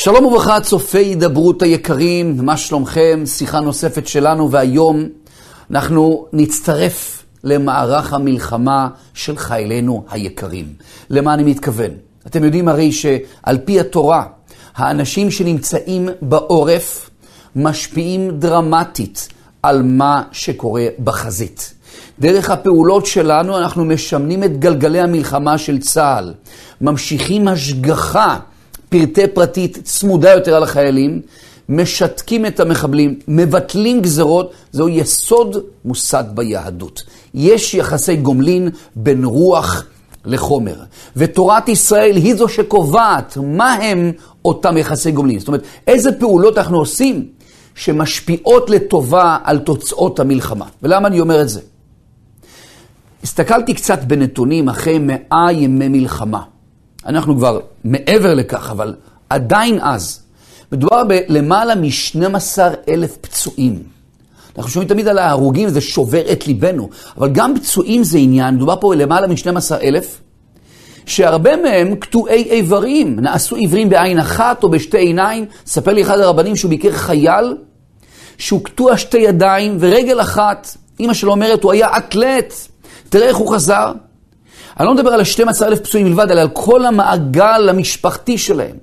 שלום וברכה, צופי הידברות היקרים, מה שלומכם? שיחה נוספת שלנו, והיום אנחנו נצטרף למערך המלחמה של חיילינו היקרים. למה אני מתכוון? אתם יודעים הרי שעל פי התורה, האנשים שנמצאים בעורף משפיעים דרמטית על מה שקורה בחזית. דרך הפעולות שלנו אנחנו משמנים את גלגלי המלחמה של צה"ל, ממשיכים השגחה פרטי פרטית צמודה יותר על החיילים, משתקים את המחבלים, מבטלים גזרות, זהו יסוד מוסד ביהדות. יש יחסי גומלין בין רוח לחומר. ותורת ישראל היא זו שקובעת מה הם אותם יחסי גומלין. זאת אומרת, איזה פעולות אנחנו עושים שמשפיעות לטובה על תוצאות המלחמה. ולמה אני אומר את זה? הסתכלתי קצת בנתונים אחרי 100 ימי מלחמה. אנחנו כבר מעבר לכך, אבל עדיין אז, מדובר בלמעלה מ-12,000 פצועים. אנחנו שומעים תמיד על ההרוגים, זה שובר את ליבנו, אבל גם פצועים זה עניין, מדובר פה למעלה מ-12,000, שהרבה מהם קטועי איברים, נעשו עיוורים בעין אחת או בשתי עיניים. ספר לי אחד הרבנים שהוא ביקר חייל, שהוא קטוע שתי ידיים ורגל אחת, אמא שלו אומרת, הוא היה אטלט, תראה איך הוא חזר. אני לא מדבר על 12,000 פצועים מלבד, אלא על כל המעגל המשפחתי שלהם.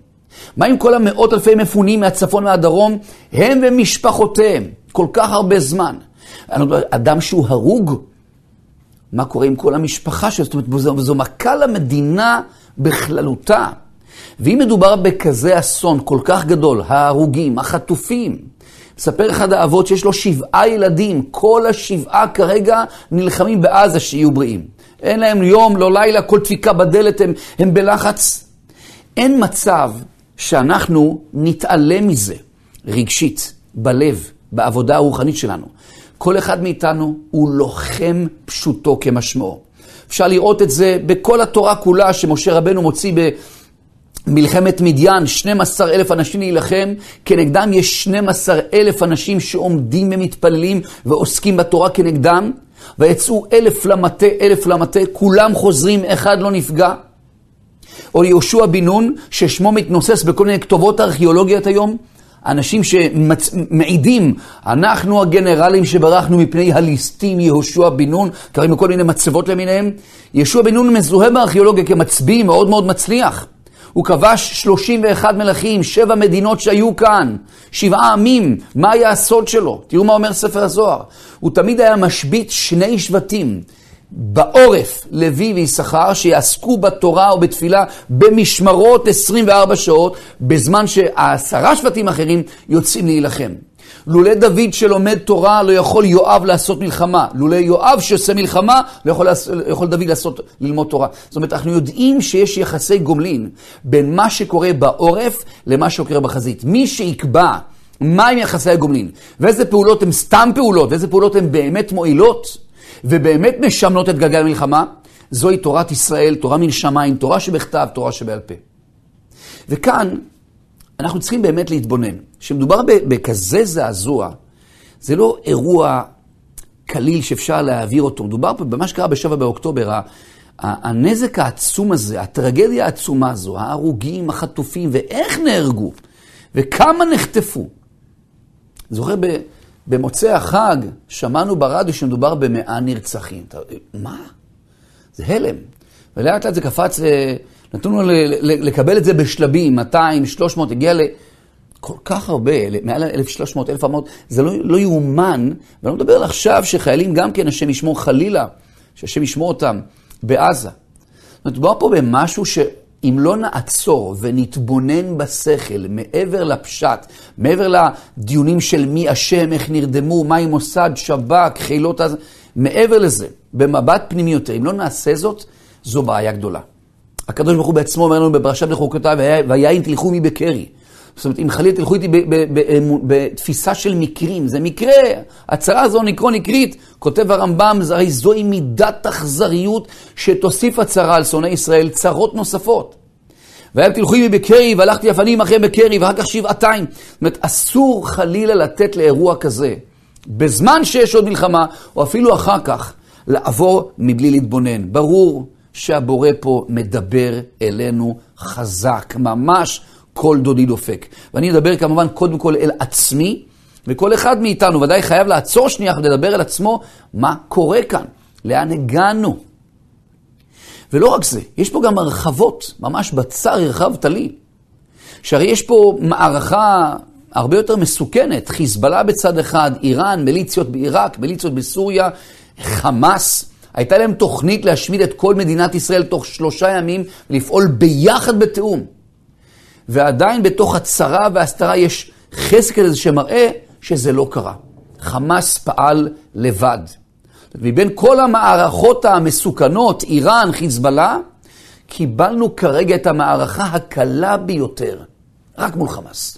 מה עם כל המאות אלפי מפונים מהצפון והדרום? הם ומשפחותיהם, כל כך הרבה זמן. אני מדבר על אדם שהוא הרוג, מה קורה עם כל המשפחה שלו? זאת אומרת, זו מכה למדינה בכללותה. ואם מדובר בכזה אסון כל כך גדול, ההרוגים, החטופים, מספר אחד האבות שיש לו 7 ילדים, כל 7 כרגע נלחמים בעזה שיהיו בריאים. אין להם יום, לא לילה, כל דפיקה בדלת הם בלחץ. אין מצב שאנחנו נתעלם מזה רגשית, בלב, בעבודה הרוחנית שלנו. כל אחד מאיתנו הוא לוחם פשוטו כמשמעו. אפשר לראות את זה בכל התורה כולה שמשה רבנו מוציא במלחמת מדיין, 12,000 אנשים להילחם, כנגדם יש 12,000 אנשים שעומדים ומתפללים ועוסקים בתורה כנגדם. ויצאו 1,000 למטה, כולם חוזרים, אחד לא נפגע. או יהושע בן נון, ששמו מתנוסס בכל מיני כתובות ארכיאולוגיות היום, אנשים שמעידים, אנחנו הגנרלים שברחנו מפני הליסטים יהושע בן נון, קוראים לכל מיני מצבות למיניהם. יהושע בן נון מזוהה בארכיאולוגיה כמצביא מאוד מאוד מצליח. הוא כבש 31 מלכים, 7 מדינות שהיו כאן, 7 עמים. מה היה הסוד שלו? תראו מה אומר ספר הזוהר. הוא תמיד היה משבית 2 שבטים בעורף, לוי ויששכר, שיעסקו בתורה או בתפילה במשמרות 24 שעות, בזמן שה10 שבטים אחרים יוצאים להילחם. לולא דוד שלומד תורה לא יכול יואב לעשות מלחמה. לולא יואב שעושה מלחמה לא יכול דוד ללמוד תורה. זאת אומרת, אנחנו יודעים שיש יחסי גומלין בין מה שקורה בעורף למה שקורה בחזית. מי שיקבע מה עם יחסי הגומלין ואיזה פעולות הן סתם פעולות ואיזה פעולות הן באמת מועילות ובאמת משמנות את גלגל המלחמה, זוהי תורת ישראל, תורה מן שמיים, תורה שבכתב, תורה שבעל פה. וכאן אנחנו צריכים באמת להתבונן. כשמדובר בכזה זעזוע, זה לא אירוע קליל שאפשר להעביר אותו. מדובר פה במה שקרה ב7 באוקטובר, הנזק העצום הזה, הטרגדיה העצומה הזו, ההרוגים, החטופים, ואיך נהרגו, וכמה נחטפו. זוכר, במוצאי החג, שמענו ברדיו שמדובר ב100 נרצחים. מה? זה הלם. ולאט לאט זה קפץ, נתנו לקבל את זה בשלבים, 200, 300, הגיע כל כך הרבה, מעל 1,300, 1,400, זה לא יאומן. ואני מדבר על עכשיו שחיילים גם כן, השם ישמור חלילה, שהשם ישמור אותם בעזה. נדבר פה במשהו שאם לא נעצור ונתבונן בשכל, מעבר לפשט, מעבר לדיונים של מי השם, איך נרדמו, מה עם מוסד, שבק, חילות, מעבר לזה, במבט פנימי יותר, אם לא נעשה זאת, זו בעיה גדולה. הקדוש ברוך הוא בעצמו אומר לנו בפרשת לחוקותיו, ויין תלכו מי בקרי. זאת אומרת, אם חלילה תלכו איתי בתפיסה של מקרים, זה מקרה, הצרה הזו נקרית, כותב הרמב"ם, הרי זוהי מידת אכזריות שתוסיף הצרה על שונאי ישראל, צרות נוספות. והיה תלכו מי בקרי, והלכתי אף אני אחרי בקרי, ואחר כך 700. זאת אומרת, אסור חלילה לתת לאירוע כזה, בזמן שיש עוד מלחמה, או אפילו אחר כך, לעבור מבלי להתבונן. ברור שהבורא פה מדבר אלינו חזק, ממש כל דודי דופק. ואני מדבר כמובן קודם כל אל עצמי, וכל אחד מאיתנו ודאי חייב לעצור שנייה ולדבר אל עצמו מה קורה כאן, לאן הגענו. ולא רק זה, יש פה גם הרחבות, ממש בצר הרחבת לי. שהרי יש פה מערכה הרבה יותר מסוכנת, חיזבאללה בצד אחד, איראן, מיליציות בעיראק, מיליציות בסוריה, חמאס. הייתה להם תוכנית להשמיד את כל מדינת ישראל תוך 3 ימים, ולפעול ביחד בתאום. ועדיין בתוך הצרה והסתרה יש חסק כזה שמראה שזה לא קרה. חמאס פעל לבד. מבין כל המערכות המסוכנות, איראן, חיזבאללה, קיבלנו כרגע את המערכה הקלה ביותר. רק מול חמאס.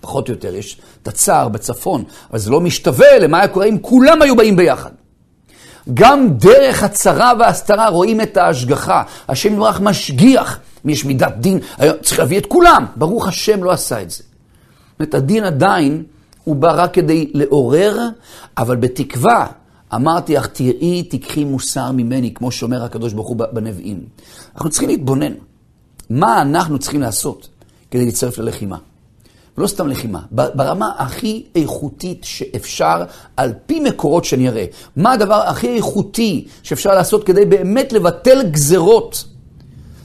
פחות או יותר, יש את הצער בצפון, אבל זה לא משתווה למה היה קורה אם כולם היו באים ביחד. גם דרך הצרה והסתרה רואים את ההשגחה. השם יתברך משגיח. יש מידת דין, צריך להביא את כולם. ברוך השם לא עשה את זה. זאת אומרת, הדין עדיין הוא בא רק כדי לעורר, אבל בתקווה, אמרתי, אך תראי, תקחי מוסר ממני, כמו שאומר הקדוש ברוך הוא בנביאים. אנחנו צריכים להתבונן. מה אנחנו צריכים לעשות כדי להצטרף ללחימה? ולא סתם לחימה, ברמה הכי איכותית שאפשר, על פי מקורות שנראה. מה הדבר הכי איכותי שאפשר לעשות כדי באמת לבטל גזרות?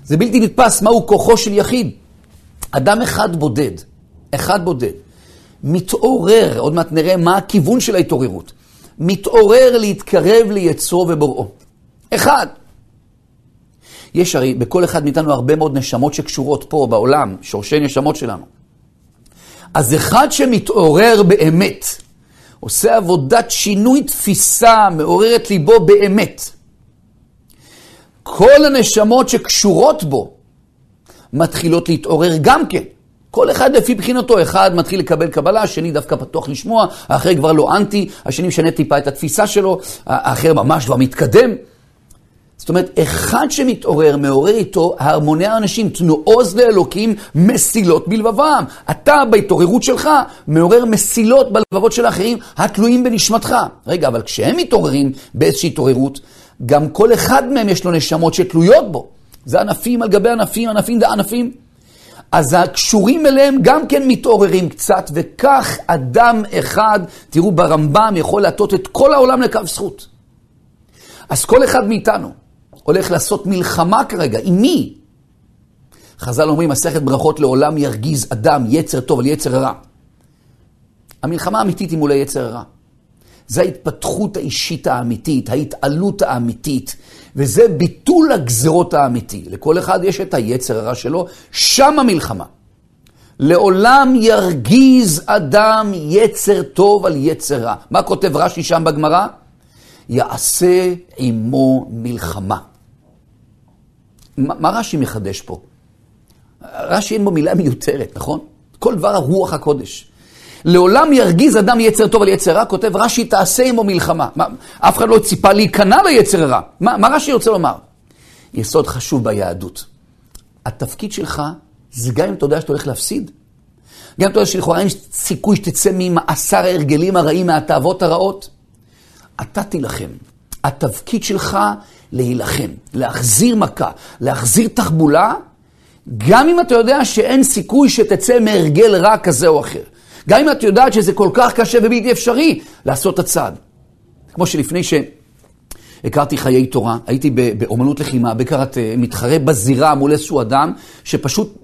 זה בלתי נתפס מהו כוחו של יחיד. אדם אחד בודד, מתעורר, עוד מעט נראה מה הכיוון של ההתעוררות, מתעורר להתקרב ליצרו ובוראו. אחד. יש הרי בכל אחד מאיתנו הרבה מאוד נשמות שקשורות פה בעולם, שורשי נשמות שלנו. אז אחד שמתעורר באמת, עושה עבודת שינוי תפיסה, מעוררת ליבו באמת. כל הנשמות שקשורות בו מתחילות להתעורר גם כן. כל אחד לפי בחינתו, אחד מתחיל לקבל קבלה, השני דווקא פתוח לשמוע, האחר כבר לא אנטי, השני משנה טיפה את התפיסה שלו, האחר ממש כבר מתקדם. זאת אומרת, אחד שמתעורר, מעורר איתו הרמוני האנשים, תנועוז לאלוקים, מסילות בלבבם. אתה בהתעוררות שלך מעורר מסילות בלבבות של האחרים, התלויים בנשמתך. רגע, אבל כשהם מתעוררים באיזושהי התעוררות, גם כל אחד מהם יש לו נשמות שתלויות בו. זה ענפים על גבי ענפים, ענפים דענפים. אז הקשורים אליהם גם כן מתעוררים קצת, וכך אדם אחד, תראו ברמב"ם, יכול להטות את כל העולם לקו זכות. אז כל אחד מאיתנו הולך לעשות מלחמה כרגע. עם מי? חז"ל אומרים, מסכת ברכות, לעולם ירגיז אדם יצר טוב על יצר הרע. המלחמה האמיתית היא מול היצר הרע. זה ההתפתחות האישית האמיתית, ההתעלות האמיתית, וזה ביטול הגזרות האמיתי. לכל אחד יש את היצר הרע שלו, שם המלחמה. לעולם ירגיז אדם יצר טוב על יצר רע. מה כותב רש"י שם בגמרא? יעשה עמו מלחמה. מה רש"י מחדש פה? רש"י אין בו מילה מיותרת, נכון? כל דבר הרוח הקודש. לעולם ירגיז אדם יצר טוב על יצר רע, כותב רש"י תעשה עמו מלחמה. מה, אף אחד לא ציפה להיכנע ליצר רע. מה רש"י רוצה לומר? יסוד חשוב ביהדות. התפקיד שלך זה גם אם אתה יודע שאתה הולך להפסיד. גם אם אתה יודע שלכאורה אין סיכוי שתצא ממעשר ההרגלים הרעים, מהתאוות הרעות. אתה תילחם. התפקיד שלך להילחם, להחזיר מכה, להחזיר תחבולה, גם אם אתה יודע שאין סיכוי שתצא מהרגל רע כזה או אחר. גם אם אתה יודעת שזה כל כך קשה ובלתי אפשרי לעשות את הצעד. כמו שלפני שהכרתי חיי תורה, הייתי באומנות לחימה, בקראטה, מתחרה בזירה מול איזשהו אדם, שפשוט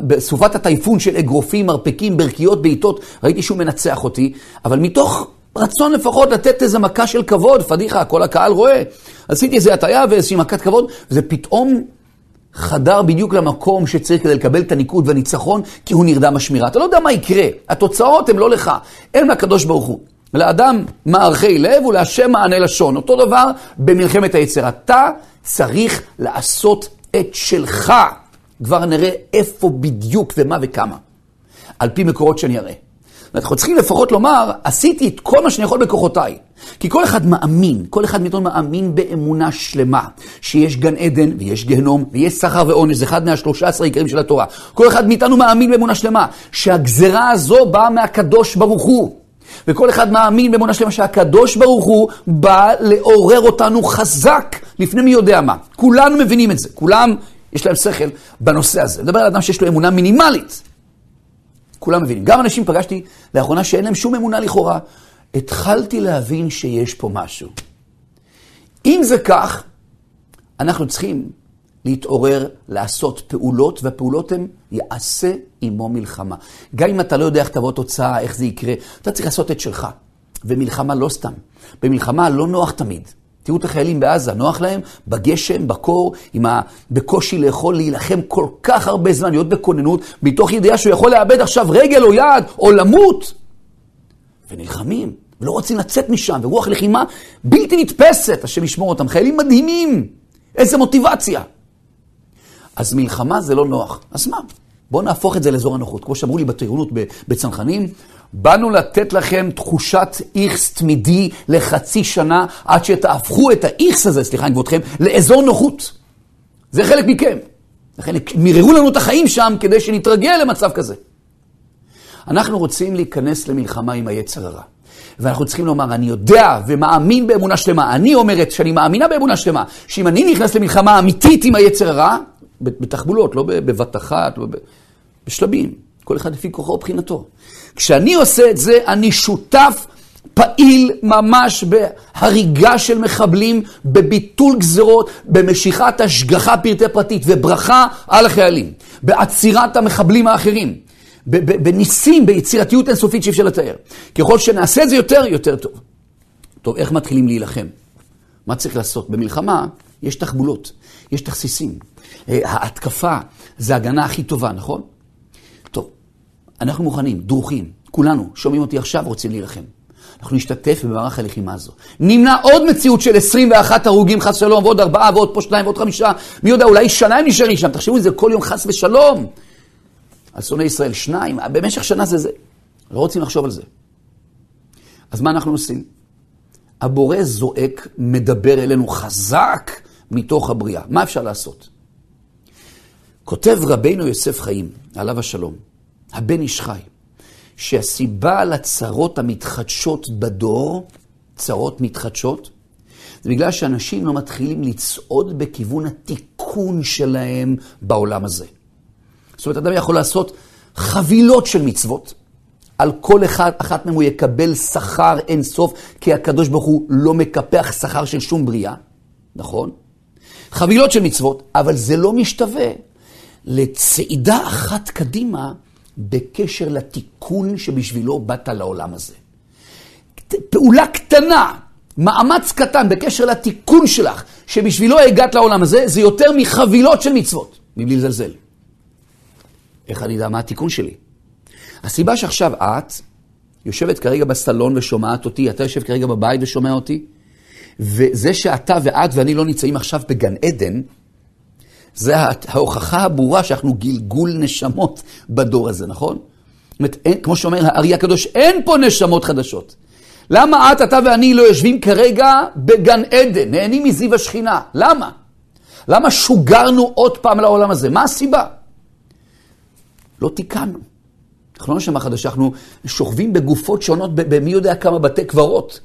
בסופת הטייפון של אגרופים, מרפקים, ברקיות, בעיתות, ראיתי שהוא מנצח אותי, אבל מתוך רצון לפחות לתת איזו מכה של כבוד, פדיחה, כל הקהל רואה. עשיתי איזו הטעיה ואיזושהי מכת כבוד, וזה פתאום חדר בדיוק למקום שצריך כדי לקבל את הניקוד והניצחון, כי הוא נרדם השמירה. אתה לא יודע מה יקרה, התוצאות הן לא לך, הן מהקדוש ברוך הוא. לאדם מערכי לב ולהשם מענה לשון. אותו דבר במלחמת היצר. אתה צריך לעשות את שלך. כבר נראה איפה בדיוק ומה וכמה. על פי מקורות שאני אראה. אנחנו צריכים לפחות לומר, עשיתי את כל מה שאני יכול בכוחותיי. כי כל אחד מאמין, כל אחד מאיתנו מאמין באמונה שלמה. שיש גן עדן ויש גהנום ויש סחר ועונש, זה אחד מה-13 העיקרים של התורה. כל אחד מאיתנו מאמין באמונה שלמה, שהגזרה הזו באה מהקדוש ברוך הוא. וכל אחד מאמין באמונה שלמה שהקדוש ברוך הוא בא לעורר אותנו חזק לפני מי יודע מה. כולנו מבינים את זה, כולם יש להם שכל בנושא הזה. מדבר על אדם שיש לו אמונה מינימלית. כולם מבינים. גם אנשים פגשתי לאחרונה שאין להם שום אמונה לכאורה. התחלתי להבין שיש פה משהו. אם זה כך, אנחנו צריכים להתעורר, לעשות פעולות, והפעולות הן יעשה עמו מלחמה. גם אם אתה לא יודע איך תבוא תוצאה, איך זה יקרה, אתה צריך לעשות את שלך. ומלחמה לא סתם. במלחמה לא נוח תמיד. תראו את החיילים בעזה, נוח להם בגשם, בקור, בקושי לאכול, להילחם כל כך הרבה זמן, להיות בכוננות, מתוך ידיעה שהוא יכול לאבד עכשיו רגל או יד, או למות. ונלחמים, ולא רוצים לצאת משם, ורוח לחימה בלתי נתפסת, השם ישמור אותם, חיילים מדהימים. איזה מוטיבציה. אז מלחמה זה לא נוח. אז מה? בואו נהפוך את זה לאזור הנוחות. כמו שאמרו לי בטירונות בצנחנים, באנו לתת לכם תחושת איכס תמידי לחצי שנה, עד שתהפכו את האיכס הזה, סליחה, נגבותכם, לאזור נוחות. זה חלק מכם. לכן מררו לנו את החיים שם, כדי שנתרגל למצב כזה. אנחנו רוצים להיכנס למלחמה עם היצר הרע. ואנחנו צריכים לומר, אני יודע ומאמין באמונה שלמה. אני אומרת שאני מאמינה באמונה שלמה, שאם אני נכנס למלחמה אמיתית עם היצר הרע, בתחבולות, לא בבת אחת, בשלבים. כל אחד לפי כוחו ובחינתו. כשאני עושה את זה, אני שותף פעיל ממש בהריגה של מחבלים, בביטול גזרות, במשיכת השגחה פרטי פרטית, וברכה על החיילים, בעצירת המחבלים האחרים, בניסים, ביצירתיות אינסופית שאי אפשר לתאר. ככל שנעשה את זה יותר, יותר טוב. טוב, איך מתחילים להילחם? מה צריך לעשות? במלחמה יש תחבולות, יש תכסיסים. ההתקפה זה ההגנה הכי טובה, נכון? טוב, אנחנו מוכנים, דרוכים, כולנו, שומעים אותי עכשיו, רוצים להילחם. אנחנו נשתתף במערך הלחימה הזו. נמנע עוד מציאות של 21 הרוגים, חס ושלום, ועוד 4, ועוד פה 2, ועוד 5. מי יודע, אולי שנה הם נשארים שם. תחשבו את זה כל יום חס ושלום. על שונאי ישראל 2, במשך שנה זה זה. לא רוצים לחשוב על זה. אז מה אנחנו עושים? הבורא זועק, מדבר אלינו חזק מתוך הבריאה. מה אפשר לעשות? כותב רבינו יוסף חיים, עליו השלום, הבן איש חי, שהסיבה לצרות המתחדשות בדור, צרות מתחדשות, זה בגלל שאנשים לא מתחילים לצעוד בכיוון התיקון שלהם בעולם הזה. זאת אומרת, אדם יכול לעשות חבילות של מצוות, על כל אחת מהם הוא יקבל שכר אין סוף, כי הקדוש ברוך הוא לא מקפח שכר של שום בריאה, נכון? חבילות של מצוות, אבל זה לא משתווה לצעידה אחת קדימה בקשר לתיקון שבשבילו באת לעולם הזה. פעולה קטנה, מאמץ קטן בקשר לתיקון שלך שבשבילו הגעת לעולם הזה, זה יותר מחבילות של מצוות, מבלי לזלזל. איך אני יודע מה התיקון שלי? הסיבה שעכשיו את יושבת כרגע בסלון ושומעת אותי, אתה יושב כרגע בבית ושומע אותי, וזה שאתה ואת ואני לא נמצאים עכשיו בגן עדן, זה ההוכחה הברורה שאנחנו גלגול נשמות בדור הזה, נכון? זאת אומרת, כמו שאומר הארי הקדוש, אין פה נשמות חדשות. למה אתה ואני לא יושבים כרגע בגן עדן, נהנים מזיו השכינה? למה? למה שוגרנו עוד פעם לעולם הזה? מה הסיבה? לא תיקנו. אנחנו לא נשמה חדשה, אנחנו שוכבים בגופות שונות במי יודע כמה בתי קברות.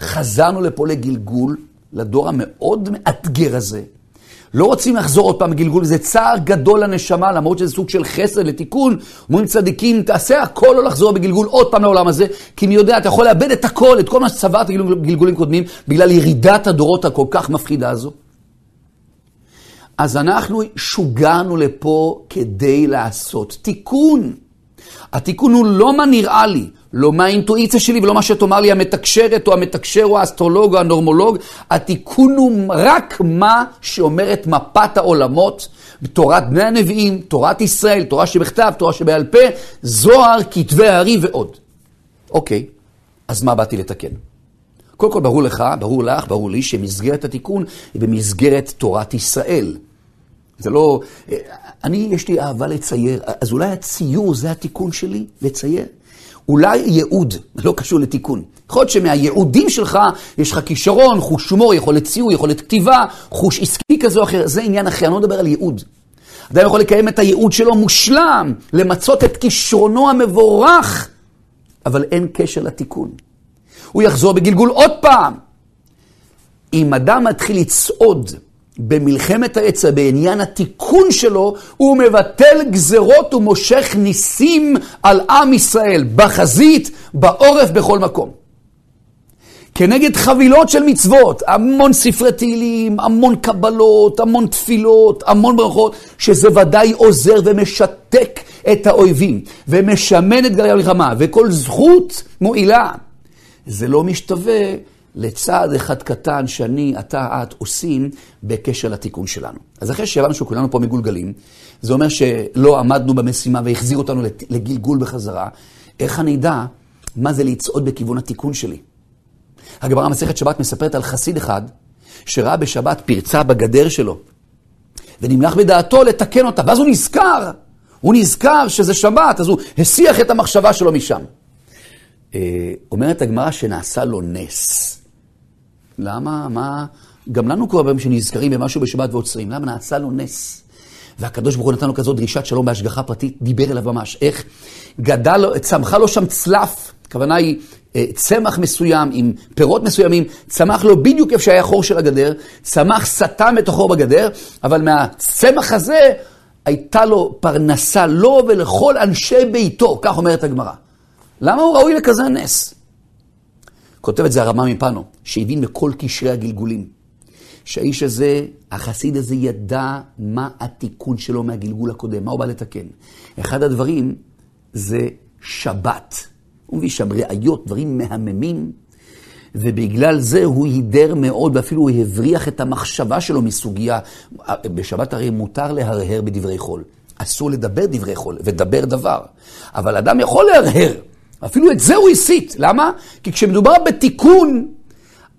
חזרנו לפה לגלגול, לדור המאוד מאתגר הזה. לא רוצים לחזור עוד פעם גלגול, זה צער גדול לנשמה, למרות שזה סוג של חסד לתיקון. אומרים צדיקים, תעשה הכל לא לחזור בגלגול עוד פעם לעולם הזה, כי מי יודע, אתה יכול לאבד את הכל, את כל מה שצברת גלגולים קודמים, בגלל ירידת הדורות הכל כך מפחידה הזו. אז אנחנו שוגענו לפה כדי לעשות תיקון. התיקון הוא לא מה נראה לי, לא מה האינטואיציה שלי ולא מה שתאמר לי המתקשרת או המתקשר או האסטרולוג או הנורמולוג. התיקון הוא רק מה שאומרת מפת העולמות, תורת בני הנביאים, תורת ישראל, תורה שבכתב, תורה שבעל פה, זוהר, כתבי הארי ועוד. אוקיי, אז מה באתי לתקן? קודם כל ברור לך, ברור לך, ברור לי שמסגרת התיקון היא במסגרת תורת ישראל. זה לא, אני יש לי אהבה לצייר, אז אולי הציור זה התיקון שלי, לצייר? אולי ייעוד, לא קשור לתיקון. יכול להיות שמהייעודים שלך יש לך כישרון, חוש הומור, יכולת ציור, יכולת כתיבה, חוש עסקי כזה או אחר, זה עניין אחר, אני לא מדבר על ייעוד. אדם יכול לקיים את הייעוד שלו מושלם, למצות את כישרונו המבורך, אבל אין קשר לתיקון. הוא יחזור בגלגול עוד פעם. אם אדם מתחיל לצעוד במלחמת העצה, בעניין התיקון שלו, הוא מבטל גזרות ומושך ניסים על עם ישראל, בחזית, בעורף, בכל מקום. כנגד חבילות של מצוות, המון ספרי תהילים, המון קבלות, המון תפילות, המון ברכות, שזה ודאי עוזר ומשתק את האויבים, ומשמן את גלי המלחמה, וכל זכות מועילה. זה לא משתווה לצעד אחד קטן שאני, אתה, את עושים בקשר לתיקון שלנו. אז אחרי שהבנו שכולנו פה מגולגלים, זה אומר שלא עמדנו במשימה והחזיר אותנו לגלגול בחזרה, איך אני אדע מה זה לצעוד בכיוון התיקון שלי? הגמרא מסכת שבת מספרת על חסיד אחד שראה בשבת פרצה בגדר שלו ונמלח בדעתו לתקן אותה, ואז הוא נזכר שזה שבת, אז הוא הסיח את המחשבה שלו משם. אומרת הגמרא שנעשה לו נס. למה? מה? גם לנו קורה בהם שנזכרים במשהו בשבת ועוצרים. למה? נעשה לו נס. והקדוש ברוך הוא נתן לו כזאת דרישת שלום בהשגחה פרטית, דיבר אליו ממש. איך? צמחה לו שם צלף, הכוונה היא צמח מסוים עם פירות מסוימים, צמח לו בדיוק איפה שהיה חור של הגדר, צמח סתם את החור בגדר, אבל מהצמח הזה הייתה לו פרנסה לו ולכל אנשי ביתו, כך אומרת הגמרא. למה הוא ראוי לכזה נס? כותב את זה הרמה מפנו, שהבין בכל קשרי הגלגולים, שהאיש הזה, החסיד הזה ידע מה התיקון שלו מהגלגול הקודם, מה הוא בא לתקן. אחד הדברים זה שבת. הוא מביא שם ראיות, דברים מהממים, ובגלל זה הוא הידר מאוד, ואפילו הוא הבריח את המחשבה שלו מסוגיה. בשבת הרי מותר להרהר בדברי חול. אסור לדבר דברי חול, ודבר דבר. אבל אדם יכול להרהר. אפילו את זה הוא הסית. למה? כי כשמדובר בתיקון,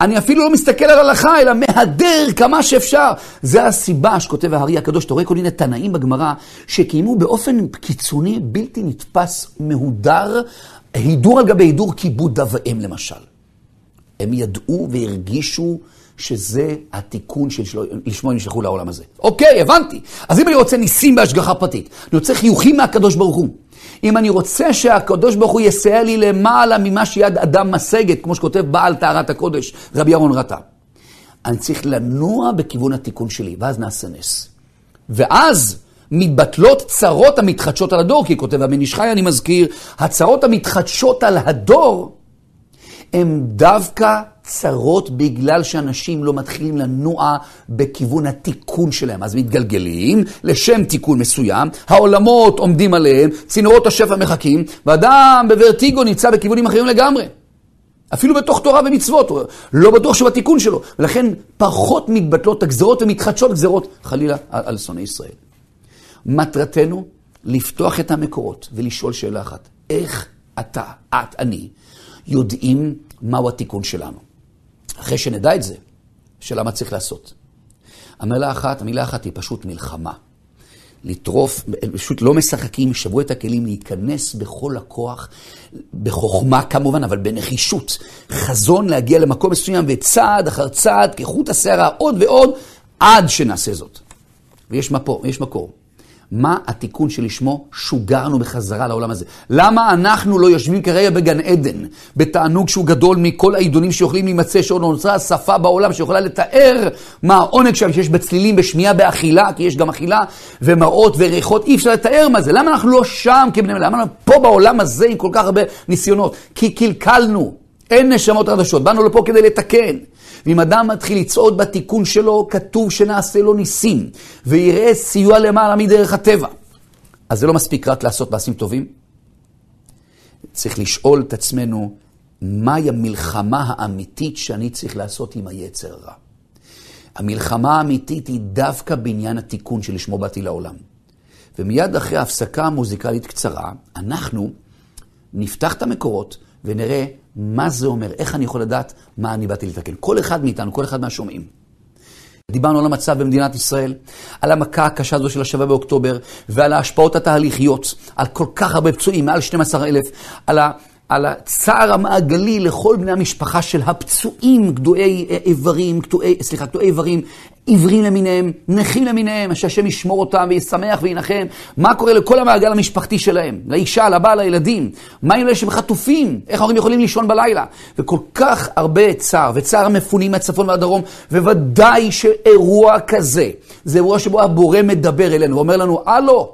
אני אפילו לא מסתכל על הלכה, אלא מהדר כמה שאפשר. זה הסיבה שכותב הארי הקדוש, תורא כל מיני תנאים בגמרא, שקיימו באופן קיצוני, בלתי נתפס, מהודר, הידור על גבי הידור, כיבוד אב ואם למשל. הם ידעו והרגישו שזה התיקון שלשמו הם נשלחו לעולם הזה. אוקיי, הבנתי. אז אם אני רוצה ניסים בהשגחה פרטית, אני רוצה חיוכים מהקדוש ברוך הוא. אם אני רוצה שהקדוש ברוך הוא יסייע לי למעלה ממה שיד אדם משגת, כמו שכותב בעל טהרת הקודש, רבי אהרון רטה, אני צריך לנוע בכיוון התיקון שלי, ואז נעשה נס. ואז מתבטלות צרות המתחדשות על הדור, כי כותב המניש חי, אני מזכיר, הצרות המתחדשות על הדור, הם דווקא צרות בגלל שאנשים לא מתחילים לנוע בכיוון התיקון שלהם. אז מתגלגלים לשם תיקון מסוים, העולמות עומדים עליהם, צינורות השפע מחכים, ואדם בוורטיגו נמצא בכיוונים אחרים לגמרי. אפילו בתוך תורה ומצוות, לא בטוח שבתיקון שלו. ולכן פחות מתבטלות הגזרות ומתחדשות גזרות, חלילה, על שונאי ישראל. מטרתנו לפתוח את המקורות ולשאול שאלה אחת. איך אתה, את, אני, יודעים מהו התיקון שלנו? אחרי שנדע את זה, שאלה מה צריך לעשות. המילה אחת היא פשוט מלחמה. לטרוף, פשוט לא משחקים, שבו את הכלים, להיכנס בכל הכוח, בחוכמה כמובן, אבל בנחישות. חזון להגיע למקום מסוים, וצעד אחר צעד, כחוט השערה, עוד ועוד, עד שנעשה זאת. ויש מפה, יש מקור. מה התיקון שלשמו שוגרנו בחזרה לעולם הזה? למה אנחנו לא יושבים כרגע בגן עדן, בתענוג שהוא גדול מכל העידונים שיכולים להימצא, שעוד נוצרה שפה בעולם שיכולה לתאר מה העונג שם, שיש בצלילים, בשמיעה, באכילה, כי יש גם אכילה, ומראות וריחות, אי אפשר לתאר מה זה. למה אנחנו לא שם כבני מלאמה? למה אנחנו פה בעולם הזה עם כל כך הרבה ניסיונות? כי קלקלנו, אין נשמות חדשות, באנו לפה כדי לתקן. ואם אדם מתחיל לצעוד בתיקון שלו, כתוב שנעשה לו ניסים, ויראה סיוע למעלה מדרך הטבע. אז זה לא מספיק רק לעשות מעשים טובים. צריך לשאול את עצמנו, מהי המלחמה האמיתית שאני צריך לעשות עם היצר הרע? המלחמה האמיתית היא דווקא בעניין התיקון שלשמו באתי לעולם. ומיד אחרי ההפסקה המוזיקלית קצרה, אנחנו נפתח את המקורות ונראה מה זה אומר, איך אני יכול לדעת מה אני באתי לתקן. כל אחד מאיתנו, כל אחד מהשומעים. דיברנו על המצב במדינת ישראל, על המכה הקשה הזו של השבעה באוקטובר, ועל ההשפעות התהליכיות, על כל כך הרבה פצועים, מעל 12,000, על הצער המעגלי לכל בני המשפחה של הפצועים, קטועי איברים, עיוורים למיניהם, נכים למיניהם, שהשם ישמור אותם וישמח וינחם. מה קורה לכל המעגל המשפחתי שלהם? לאישה, לבעל, לילדים. מה עם אלה שבחטופים? איך הם יכולים לישון בלילה? וכל כך הרבה צער, וצער המפונים מהצפון והדרום, וודאי שאירוע כזה, זה אירוע שבו הבורא מדבר אלינו, ואומר לנו, אלו,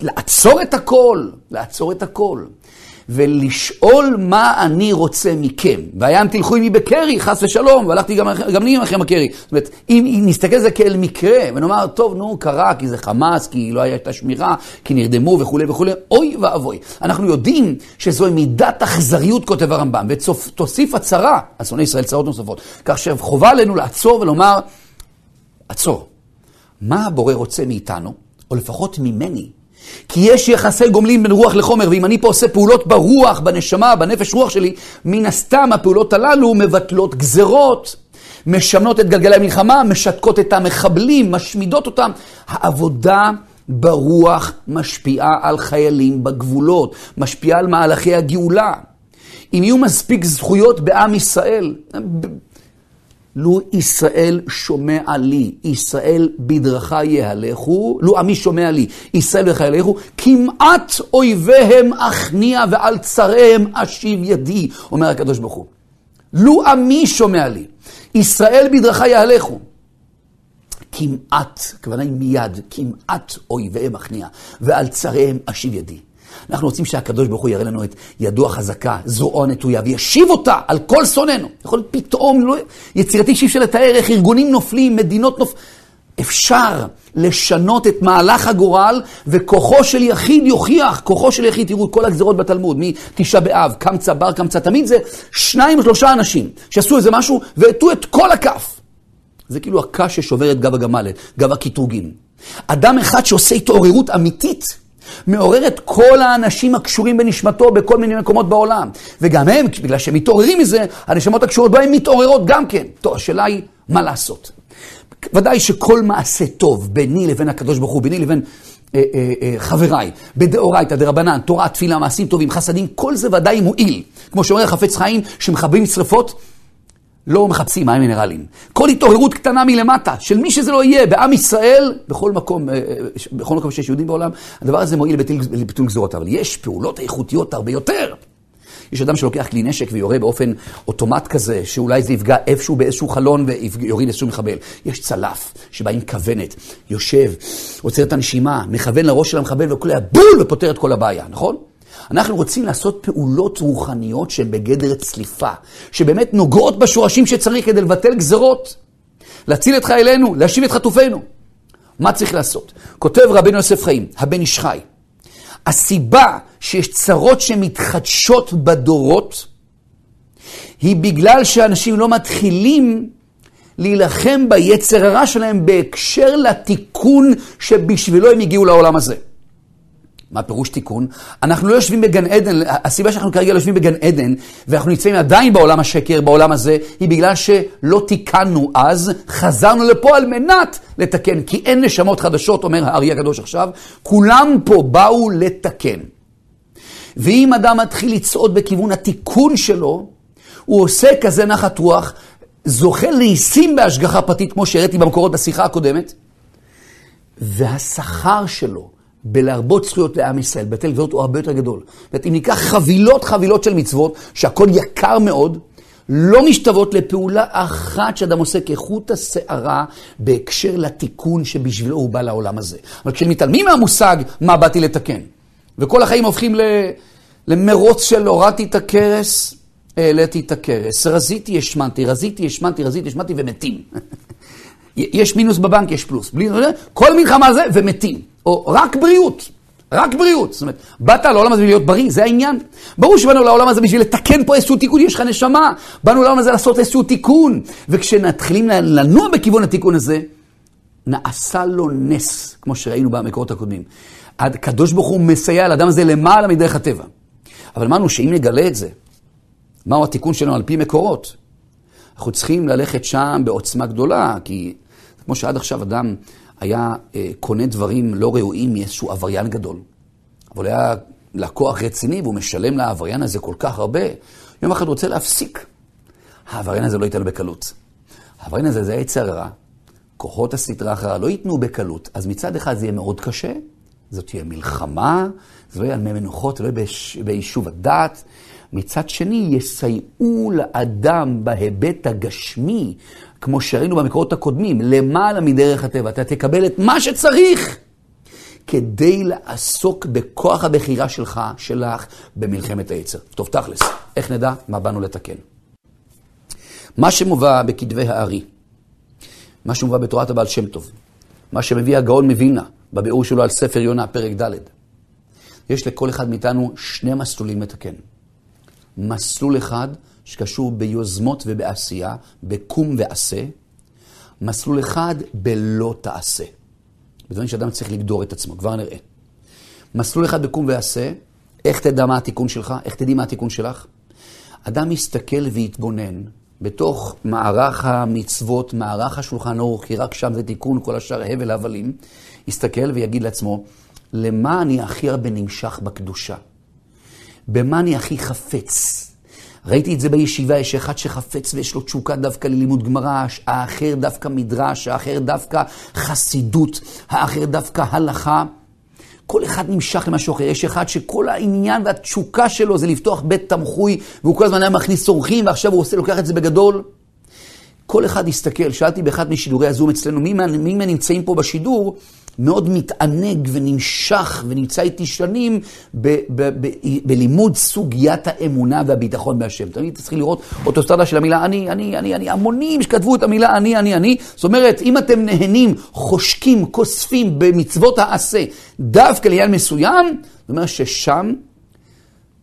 לעצור את הכל, לעצור את הכל. ולשאול מה אני רוצה מכם. והים תלכו עמי בקרי, חס ושלום, והלכתי גם אני אחרי מקרי. זאת אומרת, אם נסתכל זה כאל מקרה, ונאמר, טוב, נו, קרה, כי זה חמאס, כי לא הייתה שמירה, כי נרדמו וכו' וכו', אוי ואבוי. אנחנו יודעים שזוהי מידת אכזריות, כותב הרמב"ם, ותוסיף הצרה, אסוני ישראל צרות נוספות, כך שחובה עלינו לעצור ולומר, עצור, מה הבורא רוצה מאיתנו, או לפחות ממני, כי יש יחסי גומלין בין רוח לחומר, ואם אני פה עושה פעולות ברוח, בנשמה, בנפש רוח שלי, מן הסתם הפעולות הללו מבטלות גזרות, משמנות את גלגלי המלחמה, משתקות את המחבלים, משמידות אותם. העבודה ברוח משפיעה על חיילים בגבולות, משפיעה על מהלכי הגאולה. אם יהיו מספיק זכויות בעם ישראל, לו ישראל שומע לי, ישראל בדרכה יהלכו, לו עמי שומע לי, ישראל בדרכה יהלכו, כמעט אויביהם אכניע ועל צריהם אשיב ידי, אומר הקדוש ברוך הוא. לו עמי שומע לי, ישראל בדרכה יהלכו, כמעט, כוונה מיד, כמעט אויביהם אכניע ועל צריהם אשיב ידי. אנחנו רוצים שהקדוש ברוך הוא יראה לנו את ידו החזקה, זרועו נטויה, וישיב אותה על כל שוננו. יכול להיות פתאום, לא, יצירתי שיב של לתאר איך ארגונים נופלים, מדינות נופלים. אפשר לשנות את מהלך הגורל, וכוחו של יחיד יוכיח, כוחו של יחיד, תראו כל הגזרות בתלמוד, מתשעה באב, קמצא בר, קמצא, תמיד זה שניים או שלושה אנשים שעשו איזה משהו ועטו את כל הכף. זה כאילו הקש ששובר את גב הגמלת, גב הקיטוגים. אדם אחד שעושה התעוררות אמיתית, מעורר את כל האנשים הקשורים בנשמתו בכל מיני מקומות בעולם. וגם הם, בגלל שהם מתעוררים מזה, הנשמות הקשורות בהם מתעוררות גם כן. טוב, השאלה היא מה לעשות. ודאי שכל מעשה טוב ביני לבין הקדוש ברוך הוא, ביני לבין חבריי, בדאורייתא דרבנן, תורה, תפילה, מעשים טובים, חסדים, כל זה ודאי מועיל. כמו שאומר החפץ חיים, שמכבים שרפות, לא מחפשים מים מינרלים. כל התעוררות קטנה מלמטה, של מי שזה לא יהיה, בעם ישראל, בכל מקום שיש יהודים בעולם, הדבר הזה מועיל לביטול גזרות, אבל יש פעולות איכותיות הרבה יותר. יש אדם שלוקח כלי נשק ויורה באופן אוטומט כזה, שאולי זה יפגע איפשהו באיזשהו חלון ויוריד איזשהו מחבל. יש צלף שבא עם כוונת, יושב, עוצר את הנשימה, מכוון לראש של המחבל וכולי, בול, ופותר את כל הבעיה, נכון? אנחנו רוצים לעשות פעולות רוחניות שהן בגדר צליפה, שבאמת נוגעות בשורשים שצריך כדי לבטל גזרות, להציל את חיילינו, להשיב את חטופינו. מה צריך לעשות? כותב רבנו יוסף חיים, הבן איש חי, הסיבה שיש צרות שמתחדשות בדורות, היא בגלל שאנשים לא מתחילים להילחם ביצר הרע שלהם בהקשר לתיקון שבשבילו הם הגיעו לעולם הזה. מה פירוש תיקון? אנחנו לא יושבים בגן עדן, הסיבה שאנחנו כרגע לא יושבים בגן עדן, ואנחנו נמצאים עדיין בעולם השקר, בעולם הזה, היא בגלל שלא תיקנו אז, חזרנו לפה על מנת לתקן, כי אין נשמות חדשות, אומר הארי הקדוש עכשיו, כולם פה באו לתקן. ואם אדם מתחיל לצעוד בכיוון התיקון שלו, הוא עושה כזה נחת רוח, זוכה להיסים בהשגחה פרטית, כמו שהראיתי במקורות בשיחה הקודמת, והשכר שלו, בלהרבות זכויות לעם ישראל, בטל גזרות הוא הרבה יותר גדול. זאת אומרת, אם ניקח חבילות של מצוות, שהכל יקר מאוד, לא משתוות לפעולה אחת שאדם עושה כחוט השערה, בהקשר לתיקון שבשבילו הוא בא לעולם הזה. אבל כשמתעלמים מהמושג, מה באתי לתקן? וכל החיים הופכים למרוץ של הורדתי את הקרס, העליתי את הקרס, רזיתי, השמנתי, ומתים. יש מינוס בבנק, יש פלוס. בלי, כל מלחמה זה ומתים. או רק בריאות, רק בריאות. זאת אומרת, באת לעולם הזה להיות בריא, זה העניין. ברור שבאנו לעולם הזה בשביל לתקן פה איזשהו תיקון, יש לך נשמה. באנו לעולם הזה לעשות איזשהו תיקון. וכשנתחילים לנוע בכיוון התיקון הזה, נעשה לו נס, כמו שראינו במקורות הקודמים. הקדוש ברוך הוא מסייע לאדם הזה למעלה מדרך הטבע. אבל אמרנו שאם נגלה את זה, מהו התיקון שלנו על פי מקורות? אנחנו צריכים ללכת שם בעוצמה גדולה, כי כמו שעד עכשיו אדם היה קונה דברים לא ראויים מאיזשהו עבריין גדול. אבל היה לקוח רציני והוא משלם לעבריין הזה כל כך הרבה. יום אחד רוצה להפסיק. העבריין הזה לא ייתן בקלות. העבריין הזה זה יצר הרע. כוחות הסדרה הרעה לא ייתנו בקלות. אז מצד אחד זה יהיה מאוד קשה, זאת תהיה מלחמה, זה לא יהיה על מי מנוחות, זה לא יהיה ביישוב הדת. מצד שני, יסייעו לאדם בהיבט הגשמי, כמו שראינו במקורות הקודמים, למעלה מדרך הטבע. אתה תקבל את מה שצריך כדי לעסוק בכוח הבחירה שלך, שלך, במלחמת היצר. טוב, תכלס, איך נדע מה באנו לתקן? מה שמובא בכתבי הארי, מה שמובא בתורת הבעל שם טוב, מה שמביא הגאון מווילנה, בביאור שלו על ספר יונה, פרק ד', יש לכל אחד מאיתנו שני מסלולים לתקן. מסלול אחד שקשור ביוזמות ובעשייה, בקום ועשה, מסלול אחד בלא תעשה. בדברים שאדם צריך לגדור את עצמו, כבר נראה. מסלול אחד בקום ועשה, איך תדע מה התיקון שלך, איך תדעי מה התיקון שלך? אדם יסתכל ויתבונן בתוך מערך המצוות, מערך השולחן אור, כי רק שם זה תיקון, כל השאר הבל הבלים, יסתכל ויגיד לעצמו, למה אני הכי הרבה נמשך בקדושה? במה אני הכי חפץ? ראיתי את זה בישיבה, יש אחד שחפץ ויש לו תשוקה דווקא ללימוד גמרא, האחר דווקא מדרש, האחר דווקא חסידות, האחר דווקא הלכה. כל אחד נמשך למשהו אחר. יש אחד שכל העניין והתשוקה שלו זה לפתוח בית תמחוי, והוא כל הזמן היה מכניס אורחים, ועכשיו הוא לוקח את זה בגדול. כל אחד הסתכל, שאלתי באחד משידורי הזום אצלנו, מי נמצאים פה בשידור, מאוד מתענג ונמשך ונמצא איתי שנים בלימוד סוגיית האמונה והביטחון בהשם. תמיד תצריך לראות אוטוסטרדה של המילה אני, המונים שכתבו את המילה אני. זאת אומרת, אם אתם נהנים, חושקים, כוספים במצוות העשה, דווקא לעניין מסוים, זאת אומרת ששם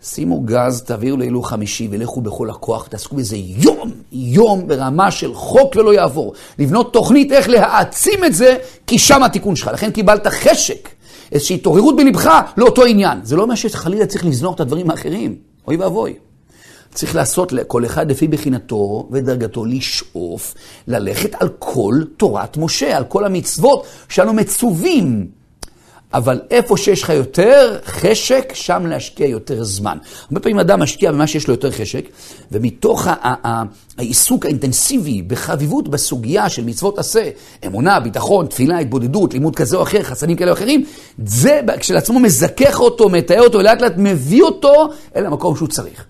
שימו גז, תעבירו להילוך חמישי ולכו בכל הכוח, תעסקו בזה יום ברמה של חוק ולא יעבור. לבנות תוכנית איך להעצים את זה, כי שם התיקון שלך. לכן קיבלת חשק, איזושהי תעוררות בלבך לאותו עניין. זה לא מה שחלילה צריך לזנוח את הדברים האחרים. אוי ואבוי. צריך לעשות לכל אחד לפי בחינתו ודרגתו לשאוף, ללכת על כל תורת משה, על כל המצוות שאנו מצווים. אבל איפה שיש לך יותר חשק, שם להשקיע יותר זמן. הרבה פעמים אדם משקיע במה שיש לו יותר חשק, ומתוך העיסוק האינטנסיבי בחביבות בסוגיה של מצוות עשה, אמונה, ביטחון, תפילה, התבודדות, לימוד כזה או אחר, חסנים כאלה או אחרים, זה כשלעצמו מזכך אותו, מתאר אותו, ולאט לאט מביא אותו אל המקום שהוא צריך.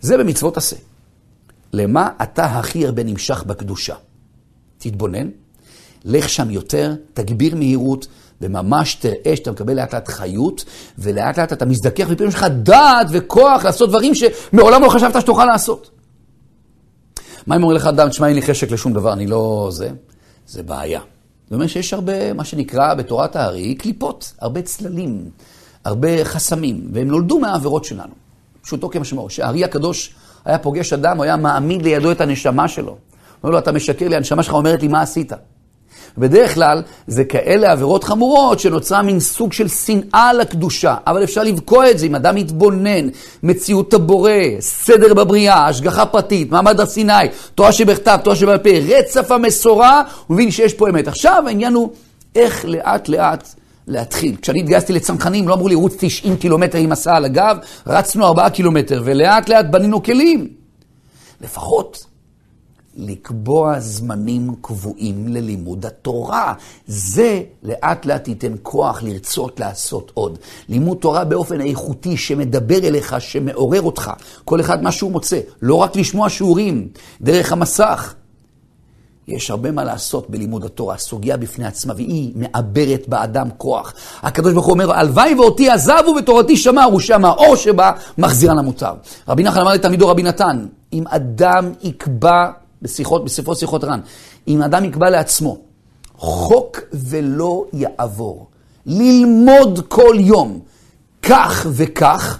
זה במצוות עשה. למה אתה הכי הרבה נמשך בקדושה? תתבונן, לך שם יותר, תגביר מהירות, וממש תראה שאתה מקבל לאט לאט חיות, ולאט לאט אתה מזדקח, ופתאום יש לך דעת וכוח לעשות דברים שמעולם לא חשבת שתוכל לעשות. מה אם אומר לך אדם, תשמע, אין לי חשק לשום דבר, אני לא זה? זה בעיה. זאת אומרת שיש הרבה, מה שנקרא בתורת הארי, קליפות, הרבה צללים, הרבה חסמים, והם נולדו מהעבירות שלנו. פשוטו כמשמעו, שהארי הקדוש היה פוגש אדם, הוא היה מעמיד לידו את הנשמה שלו. אומר לו, אתה משקר לי, הנשמה שלך אומרת לי, מה עשית? בדרך כלל זה כאלה עבירות חמורות שנוצרה מן סוג של שנאה לקדושה, אבל אפשר לבקוע את זה אם אדם מתבונן, מציאות הבורא, סדר בבריאה, השגחה פרטית, מעמד הר סיני, תורה שבכתב, תורה שבעל פה, רצף המסורה, הוא מבין שיש פה אמת. עכשיו העניין הוא איך לאט לאט להתחיל. כשאני התגייסתי לצנחנים לא אמרו לי רוץ 90 קילומטר עם מסע על הגב, רצנו 4 קילומטר ולאט לאט בנינו כלים. לפחות לקבוע זמנים קבועים ללימוד התורה. זה לאט לאט ייתן כוח לרצות לעשות עוד. לימוד תורה באופן איכותי שמדבר אליך, שמעורר אותך. כל אחד מה שהוא מוצא. לא רק לשמוע שיעורים, דרך המסך. יש הרבה מה לעשות בלימוד התורה. סוגיה בפני עצמה, והיא מעברת באדם כוח. הקדוש ברוך הוא אומר, הלוואי ואותי עזבו ותורתי שמרו, שם האור שבה מחזירה למותר. רבי נחמן אמר לתלמידו רבי נתן, אם אדם יקבע בספרו שיחות רן, אם אדם יקבע לעצמו, חוק ולא יעבור, ללמוד כל יום, כך וכך,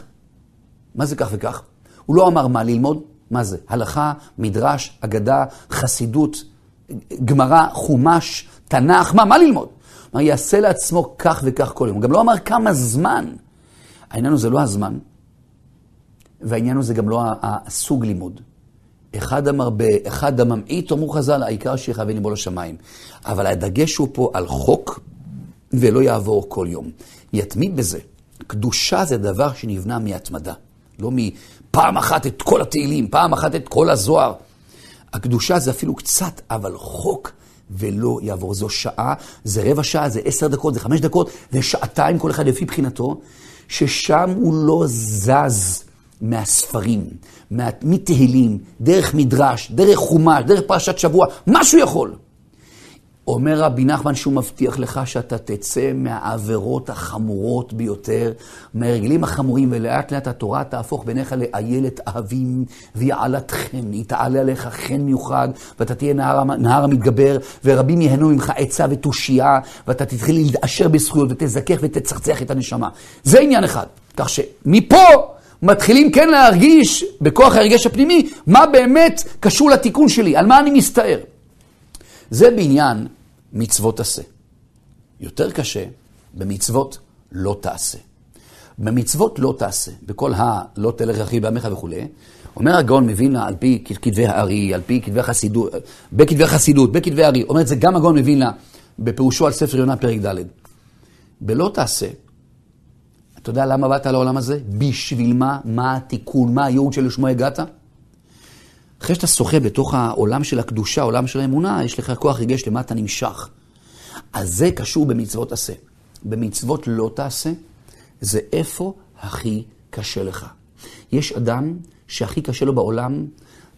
מה זה כך וכך? הוא לא אמר מה ללמוד, מה זה? הלכה, מדרש, אגדה, חסידות, גמרא, חומש, תנ"ך, מה ללמוד? מה יעשה לעצמו כך וכך כל יום? הוא גם לא אמר כמה זמן. העניין הוא זה לא הזמן, והעניין הוא זה גם לא הסוג לימוד. אחד המרבה, אחד הממעיט, אמרו חז"ל, העיקר שיכוון ליבו לשמיים. אבל הדגש הוא פה על חוק ולא יעבור כל יום. יתמיד בזה. קדושה זה דבר שנבנה מהתמדה. לא מפעם אחת את כל התהילים, פעם אחת את כל הזוהר. הקדושה זה אפילו קצת, אבל חוק ולא יעבור. זו שעה, זה רבע שעה, זה 10 דקות, זה 5 דקות, ושעתיים כל אחד לפי בחינתו, ששם הוא לא זז מהספרים, מתהילים, דרך מדרש, דרך חומש, דרך פרשת שבוע, מה שהוא יכול. אומר רבי נחמן שהוא מבטיח לך שאתה תצא מהעבירות החמורות ביותר, מהרגלים החמורים, ולאט לאט התורה תהפוך ביניך לאיילת אהבים, ויעלת חן, היא תעלה עליך חן מיוחד, ואתה תהיה נהר המתגבר, ורבים יהנו ממך עצה ותושייה, ואתה תתחיל להתאשר בזכויות, ותזכך ותצחצח את הנשמה. זה עניין אחד. כך שמפה מתחילים כן להרגיש, בכוח הרגש הפנימי, מה באמת קשור לתיקון שלי, על מה אני מסתער. זה בעניין מצוות עשה. יותר קשה במצוות לא תעשה. במצוות לא תעשה, בכל הלא תלך רכיל בעמך וכו', אומר הגאון מווילנה על פי כתבי הארי, על פי כתבי החסידות, בכתבי החסידות, בכתבי הארי, אומר את זה גם הגאון מווילנה בפירושו על ספר יונה פרק ד'. בלא תעשה, אתה יודע למה באת לעולם הזה? בשביל מה? מה התיקון? מה הייעוד שלשמו הגעת? אחרי שאתה שוחה בתוך העולם של הקדושה, העולם של האמונה, יש לך כוח רגש למה אתה נמשך. אז זה קשור במצוות עשה. במצוות לא תעשה, זה איפה הכי קשה לך. יש אדם שהכי קשה לו בעולם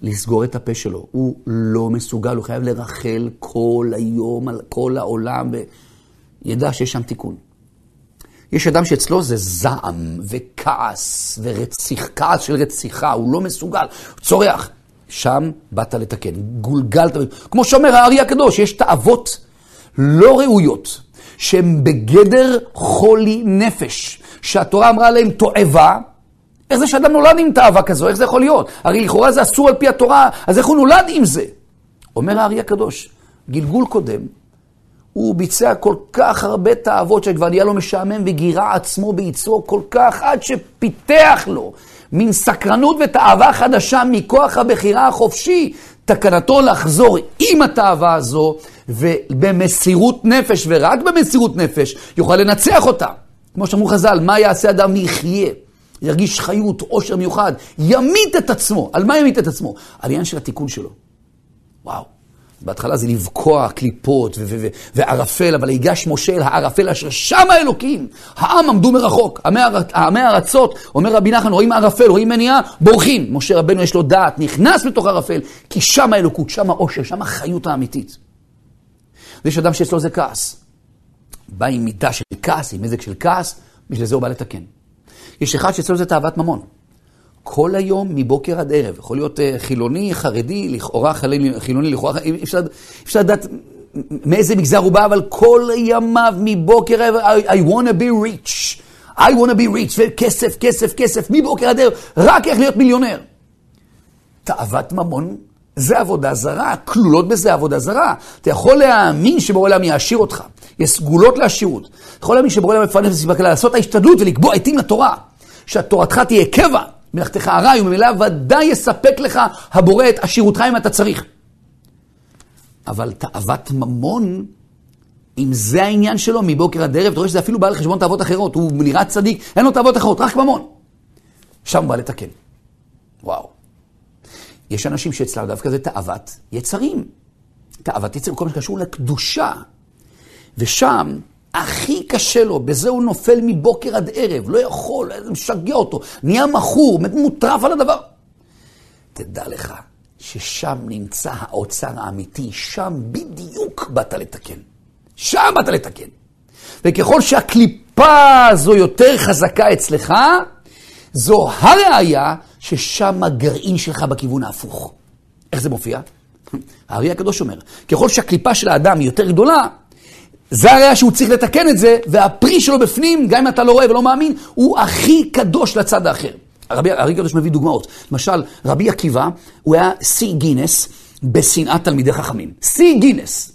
לסגור את הפה שלו. הוא לא מסוגל, הוא חייב לרחל כל היום על כל העולם, וידע שיש שם תיקון. יש אדם שאצלו זה זעם וכעס ורציח, כעס של רציחה, הוא לא מסוגל, הוא צורח. שם באת לתקן, גולגלת, כמו שאומר הארי הקדוש, יש תאוות לא ראויות, שהן בגדר חולי נפש, שהתורה אמרה להם תועבה, איך זה שאדם נולד עם תאווה כזו, איך זה יכול להיות? הרי לכאורה זה אסור על פי התורה, אז איך הוא נולד עם זה? אומר הארי הקדוש, גלגול קודם, הוא ביצע כל כך הרבה תאוות, שכבר נהיה לו משעמם וגירה עצמו ביצרו כל כך, עד שפיתח לו, מן סקרנות ותאווה חדשה מכוח הבחירה החופשי, תקנתו לחזור עם התאווה הזו, ובמסירות נפש, ורק במסירות נפש, יוכל לנצח אותה. כמו שאמרו חז"ל, מה יעשה אדם יחיה? ירגיש חיות, עושר מיוחד, ימית את עצמו. על מה ימית את עצמו? על עניין של התיקון שלו. וואו. בהתחלה זה לבקוע קליפות וערפל, אבל היגש משה אל הערפל אשר שם האלוקים. העם עמדו מרחוק, עמי הארצות, אומר רבי נחמן, רואים ערפל, רואים מניעה, בורחים. משה רבנו יש לו דעת, נכנס בתוך ערפל, כי שם האלוקות, שם העושר, שם החיות האמיתית. ויש אדם שיש לו זה כעס. בא עם מידה של כעס, עם מזג של כעס, בשביל זה הוא בא לתקן. יש אחד שיש לו זה תאוות ממון. כל היום מבוקר עד ערב, יכול להיות חילוני, חרדי, לכאורה חילוני, לכאורה, אפשר לדעת מאיזה מגזר הוא בא, אבל כל ימיו מבוקר עד ערב, I want to be rich, וכסף, כסף, כסף, מבוקר עד ערב, רק איך להיות מיליונר. תאוות ממון זה עבודה זרה, כלולות בזה עבודה זרה. אתה יכול להאמין שבעולם יעשיר אותך, יש סגולות לעשירות. אתה יכול להאמין שבעולם מפרנף לסבקלה, לעשות ההשתדלות ולקבוע עתים לתורה, שהתורתך תהיה קבע. מלאכתך הרעי וממילא ודאי יספק לך הבורא את עשירותך אם אתה צריך. אבל תאוות ממון, אם זה העניין שלו מבוקר עד ערב, אתה רואה שזה אפילו בא לחשבון תאוות אחרות, הוא נראה צדיק, אין לו תאוות אחרות, רק ממון. שם הוא בא לתקן. וואו. יש אנשים שאצלם דווקא זה תאוות יצרים. תאוות יצרים, כל מה שקשור לקדושה. ושם הכי קשה לו, בזה הוא נופל מבוקר עד ערב, לא יכול, משגע אותו, נהיה מחור, מוטרף על הדבר. תדע לך ששם נמצא האוצר האמיתי, שם בדיוק באת לתקן. שם באת לתקן. וככל שהקליפה הזו יותר חזקה אצלך, זו הראיה ששם הגרעין שלך בכיוון ההפוך. איך זה מופיע? הארי הקדוש אומר, ככל שהקליפה של האדם היא יותר גדולה, זה הראיה שהוא צריך לתקן את זה, והפרי שלו בפנים, גם אם אתה לא רואה ולא מאמין, הוא הכי קדוש לצד האחר. הארי הקדוש מביא דוגמאות. למשל, רבי עקיבא, הוא היה סי גינס בשנאת תלמידי חכמים. סי גינס.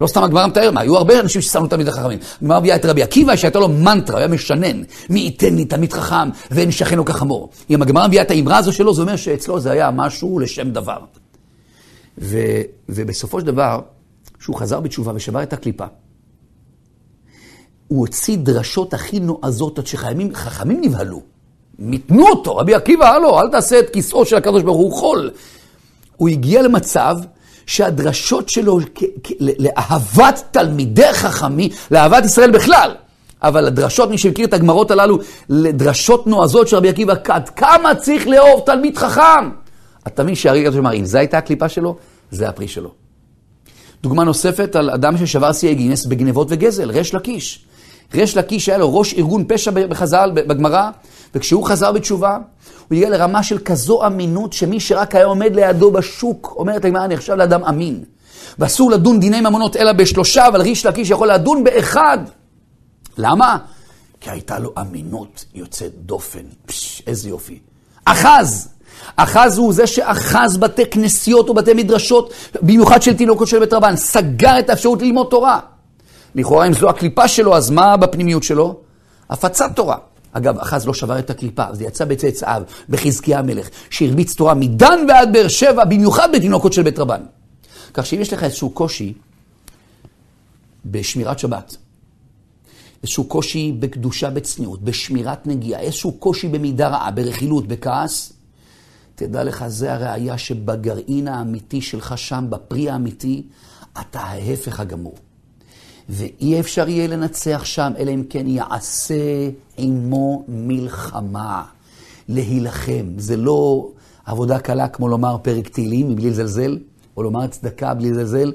לא סתם הגמרא מתאר מה, היו הרבה אנשים ששנאו תלמידי חכמים. הגמרא מביאה את רבי עקיבא, שהייתה לו מנטרה, הוא היה משנן. מי ייתן לי תלמיד חכם, ואין שכנו כחמור. אם הגמרא מביאה את האמרה הזו שלו, זה אומר שאצלו זה היה משהו לשם דבר. ובסופו של דבר, שהוא חזר בתשובה ושבר את הקליפה. הוא הוציא דרשות הכי נועזות עד שחכמים נבהלו. מתנו אותו, רבי עקיבא, הלו, אל תעשה את כיסאו של הקדוש ברוך הוא חול. הוא הגיע למצב שהדרשות שלו לאהבת תלמידי חכמים, לאהבת ישראל בכלל, אבל הדרשות, מי שמכיר את הגמרות הללו, לדרשות נועזות של רבי עקיבא, עד כמה צריך לאהוב תלמיד חכם? אתה מבין שהרי כתוב שאמר, אם זו הייתה הקליפה שלו, זה הפרי שלו. דוגמה נוספת על אדם ששבר שיאי גינס בגנבות וגזל, ריש לקיש. ריש לקיש היה לו ראש ארגון פשע בחז"ל, בגמרא, וכשהוא חזר בתשובה, הוא הגיע לרמה של כזו אמינות, שמי שרק היה עומד לידו בשוק, אומרת לגמרא, אני עכשיו לאדם אמין. ואסור לדון דיני ממונות אלא בשלושה, אבל ריש לקיש יכול לדון באחד. למה? כי הייתה לו אמינות יוצאת דופן. איזה יופי. אחז הוא זה שאחז בתי כנסיות ובתי מדרשות, במיוחד של תינוקות של בית רבן, סגר את האפשרות ללמוד תורה. לכאורה, אם זו הקליפה שלו, אז מה בפנימיות שלו? הפצת תורה. אגב, אחז לא שבר את הקליפה, זה יצא בצאצאיו, בחזקיה המלך, שהרביץ תורה מדן ועד באר שבע, במיוחד בתינוקות של בית רבן. כך שאם יש לך איזשהו קושי בשמירת שבת, איזשהו קושי בקדושה בצניעות, בשמירת נגיעה, איזשהו קושי במידה רעה, ברכילות, בכעס, תדע לך, זה הראיה שבגרעין האמיתי שלך שם, בפרי האמיתי, אתה ההפך הגמור. ואי אפשר יהיה לנצח שם, אלא אם כן יעשה עמו מלחמה. להילחם. זה לא עבודה קלה כמו לומר פרק תהילים מבלי לזלזל, או לומר צדקה בלי לזלזל.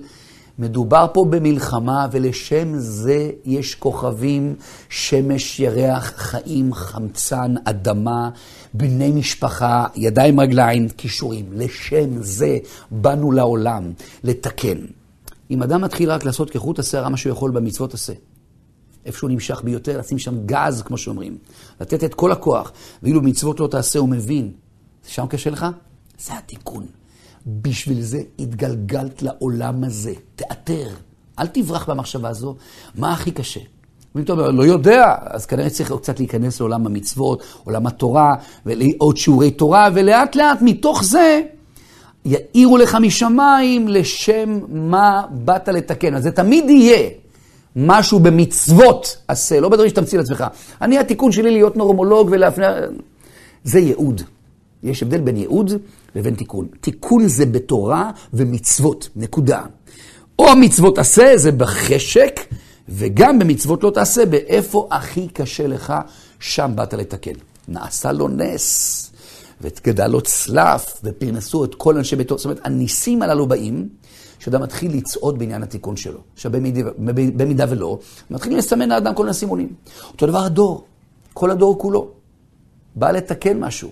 מדובר פה במלחמה, ולשם זה יש כוכבים, שמש, ירח, חיים, חמצן, אדמה, בני משפחה, ידיים, רגליים, כישורים. לשם זה באנו לעולם לתקן. אם אדם מתחיל רק לעשות כחוט השערה מה שהוא יכול במצוות עשה, איפשהו נמשך ביותר, לשים שם גז, כמו שאומרים, לתת את כל הכוח, ואילו מצוות לא תעשה הוא מבין, שם קשה לך? זה התיקון. בשביל זה התגלגלת לעולם הזה. תאתר. אל תברח במחשבה הזו. מה הכי קשה? ואם אתה אומר, לא יודע, אז כנראה צריך קצת להיכנס לעולם המצוות, עולם התורה, עוד שיעורי תורה, ולאט לאט מתוך זה, יאירו לך משמיים לשם מה באת לתקן. אז זה תמיד יהיה משהו במצוות עשה, לא בדברים שתמציא לעצמך. אני, התיקון שלי להיות נורמולוג ולהפניע... זה ייעוד. יש הבדל בין ייעוד לבין תיקון. תיקון זה בתורה ומצוות, נקודה. או המצוות עשה, זה בחשק, וגם במצוות לא תעשה, באיפה הכי קשה לך, שם באת לתקן. נעשה לו נס. וגדל לו צלף, ופרנסו את כל אנשי ביתו. זאת אומרת, הניסים הללו באים, שאדם מתחיל לצעוד בעניין התיקון שלו. שבמידה ולא, מתחיל לסמן האדם כל הסימונים. אותו דבר הדור, כל הדור כולו, בא לתקן משהו.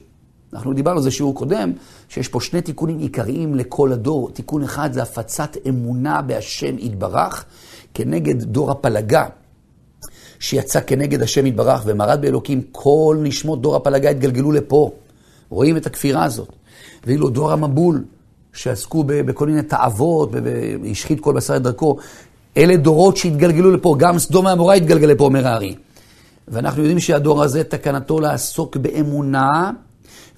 אנחנו דיברנו, זה שיעור קודם, שיש פה שני תיקונים עיקריים לכל הדור. תיקון אחד זה הפצת אמונה בהשם יתברך, כנגד דור הפלגה, שיצא כנגד השם יתברך, ומרד באלוקים, כל נשמות דור הפלגה התגלגלו לפה. רואים את הכפירה הזאת. ואילו דור המבול, שעסקו בכל מיני תאוות, והשחית כל בשר את דרכו, אלה דורות שהתגלגלו לפה, גם סדום ועמורה התגלגל לפה, אומר הארי. ואנחנו יודעים שהדור הזה, תקנתו לעסוק באמונה,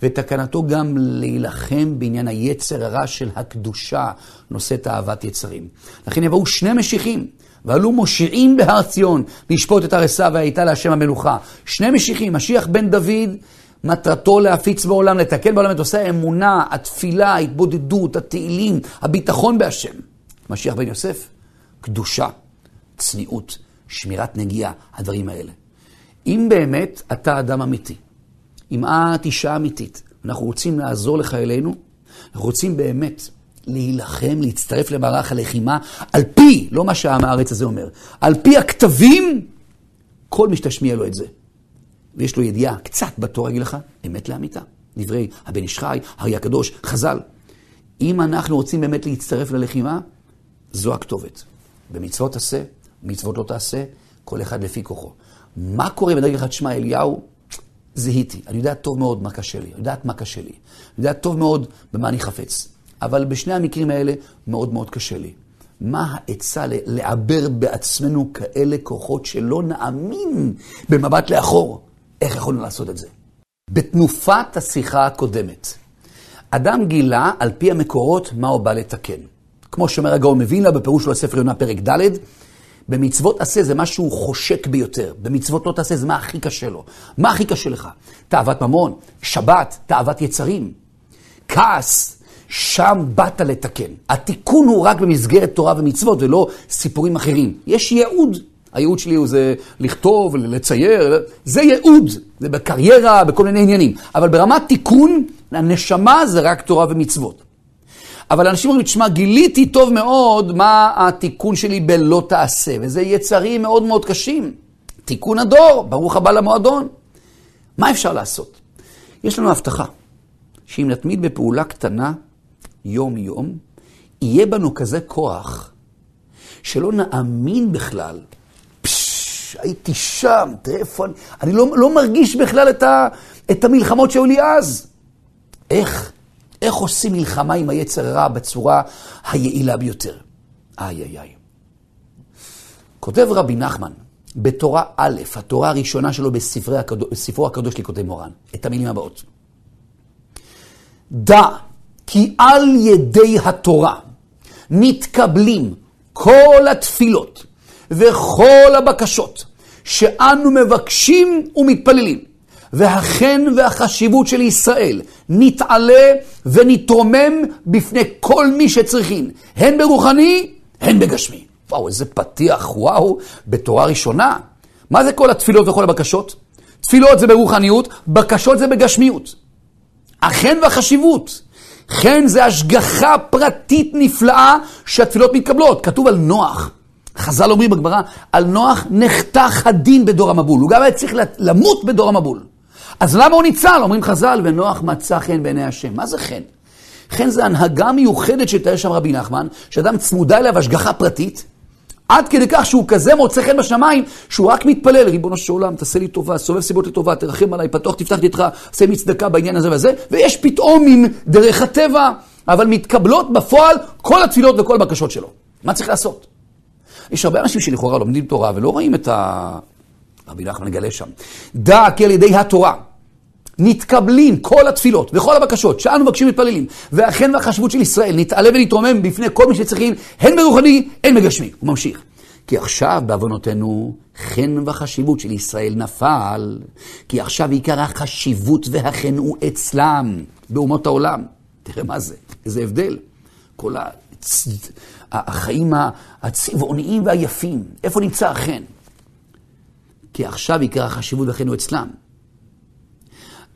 ותקנתו גם להילחם בעניין היצר הרע של הקדושה, נושאת אהבת יצרים. לכן יבואו שני משיחים, ועלו מושיעים בהר ציון, לשפוט את הרסה והייתה להשם המלוכה. שני משיחים, משיח בן דוד, מטרתו להפיץ בעולם, לתקן בעולם, את עושה האמונה, התפילה, ההתבודדות, התהילים, הביטחון בהשם. משיח בן יוסף, קדושה, צניעות, שמירת נגיעה, הדברים האלה. אם באמת אתה אדם אמיתי, אם את אישה אמיתית, אנחנו רוצים לעזור לחיילינו, אנחנו רוצים באמת להילחם, להצטרף למערך הלחימה, על פי, לא מה שהארץ הזה אומר, על פי הכתבים, כל מי שתשמיע לו את זה. ויש לו ידיעה קצת בתורה, אגיד לך, אמת לאמיתה. דברי הבן איש חי, הרי הקדוש, חז"ל. אם אנחנו רוצים באמת להצטרף ללחימה, זו הכתובת. במצוות תעשה, מצוות לא תעשה, כל אחד לפי כוחו. מה קורה בדרך כלל שמה אליהו? זיהיתי. אני יודעת טוב מאוד מה קשה לי. אני יודעת טוב מאוד במה אני חפץ. אבל בשני המקרים האלה מאוד מאוד קשה לי. מה העצה לעבר בעצמנו כאלה כוחות שלא נאמין במבט לאחור? איך יכולנו לעשות את זה? בתנופת השיחה הקודמת, אדם גילה על פי המקורות מה הוא בא לתקן. כמו שאומר הגאון מווילנה בפירוש של הספר יונה פרק ד', במצוות עשה זה מה שהוא חושק ביותר. במצוות לא תעשה זה מה הכי קשה לו. מה הכי קשה לך? תאוות ממון, שבת, תאוות יצרים, כעס, שם באת לתקן. התיקון הוא רק במסגרת תורה ומצוות ולא סיפורים אחרים. יש ייעוד. הייעוד שלי הוא זה לכתוב, לצייר, זה ייעוד. זה בקריירה, בכל מיני עניינים. אבל ברמת תיקון, הנשמה זה רק תורה ומצוות. אבל אנשים אומרים, תשמע, גיליתי טוב מאוד מה התיקון שלי בלא תעשה. וזה יצרים מאוד מאוד קשים. תיקון הדור, ברוך הבא למועדון. מה אפשר לעשות? יש לנו הבטחה, שאם נתמיד בפעולה קטנה, יום-יום, יהיה בנו כזה כוח, שלא נאמין בכלל. הייתי שם, טלפון. אני לא מרגיש בכלל את המלחמות שהיו לי אז. איך עושים מלחמה עם היצר הרע בצורה היעילה ביותר? כותב רבי נחמן, בתורה א', התורה הראשונה שלו בספרו הקדוש ליקוטי מורן, את המילים הבאות. דע, כי על ידי התורה מתקבלים כל התפילות וכל הבקשות שאנו מבקשים ומתפללים, והחן והחשיבות של ישראל נתעלה ונתרומם בפני כל מי שצריכים, הן ברוחני, הן בגשמי. וואו, איזה פתיח, וואו, בתורה ראשונה. מה זה כל התפילות וכל הבקשות? תפילות זה ברוחניות, בקשות זה בגשמיות. החן והחשיבות. חן זה השגחה פרטית נפלאה שהתפילות מתקבלות. כתוב על נוח. חז"ל אומרים בגמרא, על נוח נחתך הדין בדור המבול. הוא גם היה צריך למות בדור המבול. אז למה הוא ניצל? אומרים חז"ל, ונוח מצא חן בעיני השם. מה זה חן? חן זה הנהגה מיוחדת שתאר שם רבי נחמן, שאדם צמודה אליו השגחה פרטית, עד כדי כך שהוא כזה מוצא חן בשמיים, שהוא רק מתפלל, ריבונו של עולם, תעשה לי טובה, סובב סיבות לטובה, תרחם עליי, פתוח, תפתח לי איתך, עשה מצדקה בעניין הזה וזה, ויש פתאום מן דרך הטבע, אבל מתקבלות בפועל כל התפילות וכל הבקשות שלו. מה צריך לעשות? יש הרבה אנשים שלכאורה לומדים תורה ולא רואים את רבי נחמן נגלה שם. דע כי על ידי התורה נתקבלים כל התפילות וכל הבקשות שאנו מבקשים מתפללים, והחן והחשיבות של ישראל נתעלה ונתרומם בפני כל מי שצריכים, הן ברוחני, הן בגשמי. הוא ממשיך. כי עכשיו בעוונותינו חן והחשיבות של ישראל נפל, כי עכשיו עיקר החשיבות והחן הוא אצלם, באומות העולם. תראה מה זה, איזה הבדל. כל החיים הצבעוניים והיפים, איפה נמצא החן? כי עכשיו עיקר החשיבות והחן הוא אצלם.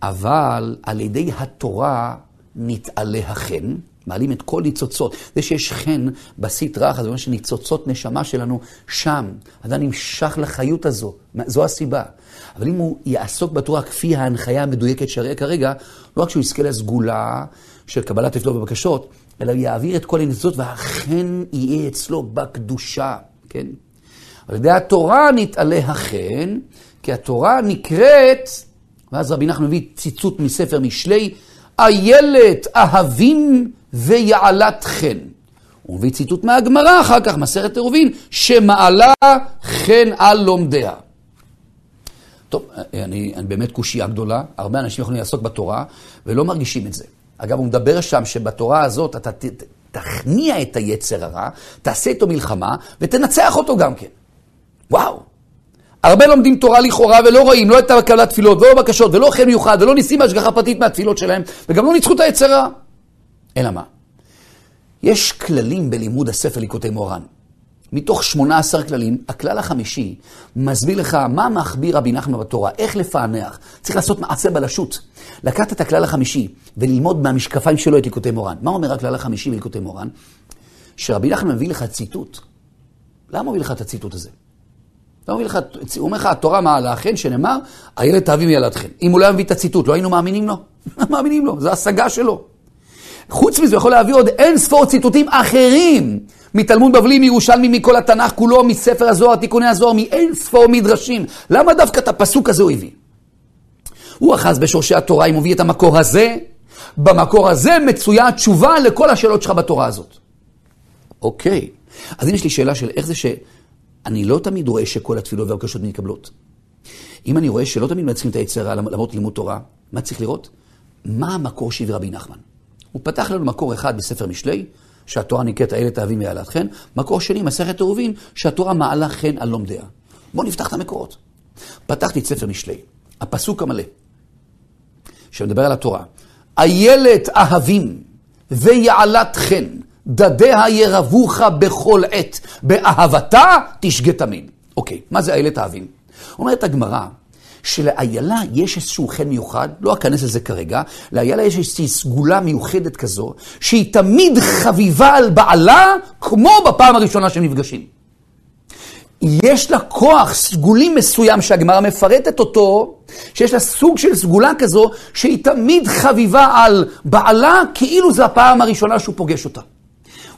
אבל על ידי התורה נתעלה החן, מעלים את כל ניצוצות. זה שיש חן בסית רח, זה אומר שניצוצות נשמה שלנו שם. אדם נמשך לחיות הזו, זו הסיבה. אבל אם הוא יעסוק בתורה כפי ההנחיה המדויקת שהראה כרגע, לא רק שהוא יזכה לסגולה של קבלת תפילות ובקשות, אלא יעביר את כל הניצוצות והחן יהיה אצלו בקדושה. כן? על ידי התורה נתעלה החן, כי התורה נקראת... ואז רבי נחמן מביא ציטוט מספר משלי, איילת אהבים ויעלת חן. הוא מביא ציטוט מהגמרא אחר כך, מסכת עירובין, שמעלה חן על לומדיה. טוב, אני באמת קושייה גדולה, הרבה אנשים יכולים לעסוק בתורה ולא מרגישים את זה. אגב, הוא מדבר שם שבתורה הזאת אתה תכניע את היצר הרע, תעשה איתו מלחמה ותנצח אותו גם כן. וואו. הרבה לומדים תורה לכאורה ולא רואים, לא את הקבלת תפילות, ולא בקשות, ולא חן מיוחד, ולא ניסים השגחה פרטית מהתפילות שלהם, וגם לא ניצחו את היצרה. אלא מה? יש כללים בלימוד הספר ליקוטי מוהר"ן. מתוך 18 כללים, הכלל החמישי מסביר לך מה מחביר רבי נחמן בתורה, איך לפענח. צריך לעשות מעשה בלשות. לקחת את הכלל החמישי וללמוד מהמשקפיים שלו את ליקוטי מוהר"ן. מה אומר הכלל החמישי בליקוטי מוהר"ן? שרבי נחמן מביא לך ציטוט. למה מביא לך את הציטוט הזה? הוא אומר לך, התורה מעלה חן, שנאמר, איילת אהבים ויעלת חן. אם הוא לא מביא את הציטוט, לא היינו מאמינים לו. מאמינים לו, זו השגה שלו. חוץ מזה, הוא יכול להביא עוד אין ספור ציטוטים אחרים, מתלמוד בבלי, מירושלמי, מכל התנ"ך כולו, מספר הזוהר, תיקוני הזוהר, מאין ספור מדרשים. למה דווקא את הפסוק הזה הוא הביא? הוא אחז בשורשי התורה, אם הוא הביא את המקור הזה, במקור הזה מצויה התשובה לכל השאלות שלך בתורה הזאת. אוקיי. אז יש לי שאלה של איך זה אני לא תמיד רואה שכל התפילות והבקשות מתקבלות. אם אני רואה שלא תמיד מצליחים את היצר הרע למרות לימוד תורה, מה צריך לראות? מה המקור שהביא רבי נחמן? הוא פתח לנו מקור אחד בספר משלי, שהתורה נקראת איילת אהבים ויעלת חן, מקור שני, מסכת עירובין, שהתורה מעלה חן על לומדיה. בואו נפתח את המקורות. פתחתי את ספר משלי, הפסוק המלא, שמדבר על התורה. איילת אהבים ויעלת חן, דדיה ירבוך בכל עת, באהבתה תשגה תמיד. אוקיי, מה זה איילת אהבים? אומרת הגמרא, שלאיילה יש איזשהו חן מיוחד, לא אכנס לזה כרגע, לאיילה יש איזושהי סגולה מיוחדת כזו, שהיא תמיד חביבה על בעלה, כמו בפעם הראשונה שהם נפגשים. יש לה כוח סגולי מסוים שהגמרא מפרטת אותו, שיש לה סוג של סגולה כזו, שהיא תמיד חביבה על בעלה, כאילו זו הפעם הראשונה שהוא פוגש אותה.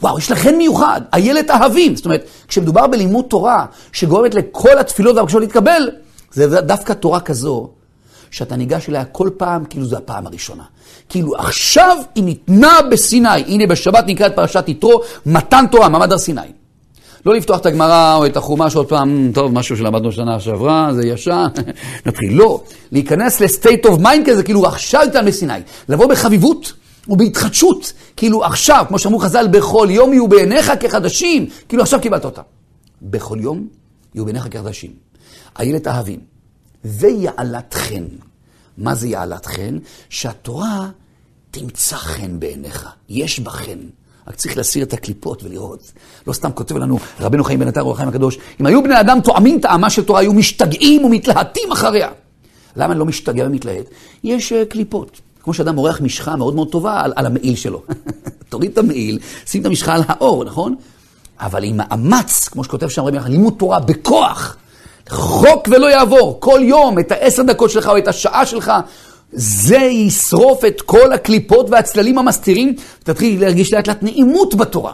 וואו, יש לכן מיוחד, איילת אהבים. זאת אומרת, כשמדובר בלימוד תורה, שגורמת לכל התפילות והבקשות להתקבל, זה דווקא תורה כזו, שאתה ניגש אליה כל פעם, כאילו זו הפעם הראשונה. כאילו עכשיו היא ניתנה בסיני. הנה בשבת נקראת פרשת יתרו, מתן תורה, מעמד הר סיני. לא לפתוח את הגמרא או את החומש עוד פעם, טוב, משהו שלמדנו שנה שעברה, זה ישן, נתחיל. לא, להיכנס ל-state of mind כזה, כאילו עכשיו ניתן בסיני. לבוא בחביבות ובהתחדשות, כאילו עכשיו, כמו שאמרו חז"ל, בכל יום יהיו בעיניך כחדשים, כאילו עכשיו קיבלת אותה. בכל יום יהיו בעיניך כחדשים. איילת אהבים, ויעלת חן. מה זה יעלת חן? שהתורה תמצא חן בעיניך, יש בה חן. רק צריך להסיר את הקליפות ולראות. לא סתם כותב לנו רבנו חיים בן עטר אור החיים הקדוש, אם היו בני אדם תואמים טעמה של תורה, היו משתגעים ומתלהטים אחריה. למה אני לא משתגע ומתלהט? יש קליפות. כמו שאדם עורך משחה מאוד מאוד טובה על המעיל שלו. תוריד את המעיל, שים את המשחה על האור, נכון? אבל עם מאמץ, כמו שכותב שם רבי, לימוד תורה בכוח, חוק ולא יעבור, כל יום, את 10 דקות שלך או את השעה שלך, זה ישרוף את כל הקליפות והצללים המסתירים, ותתחיל להרגיש לאט לאט נעימות בתורה.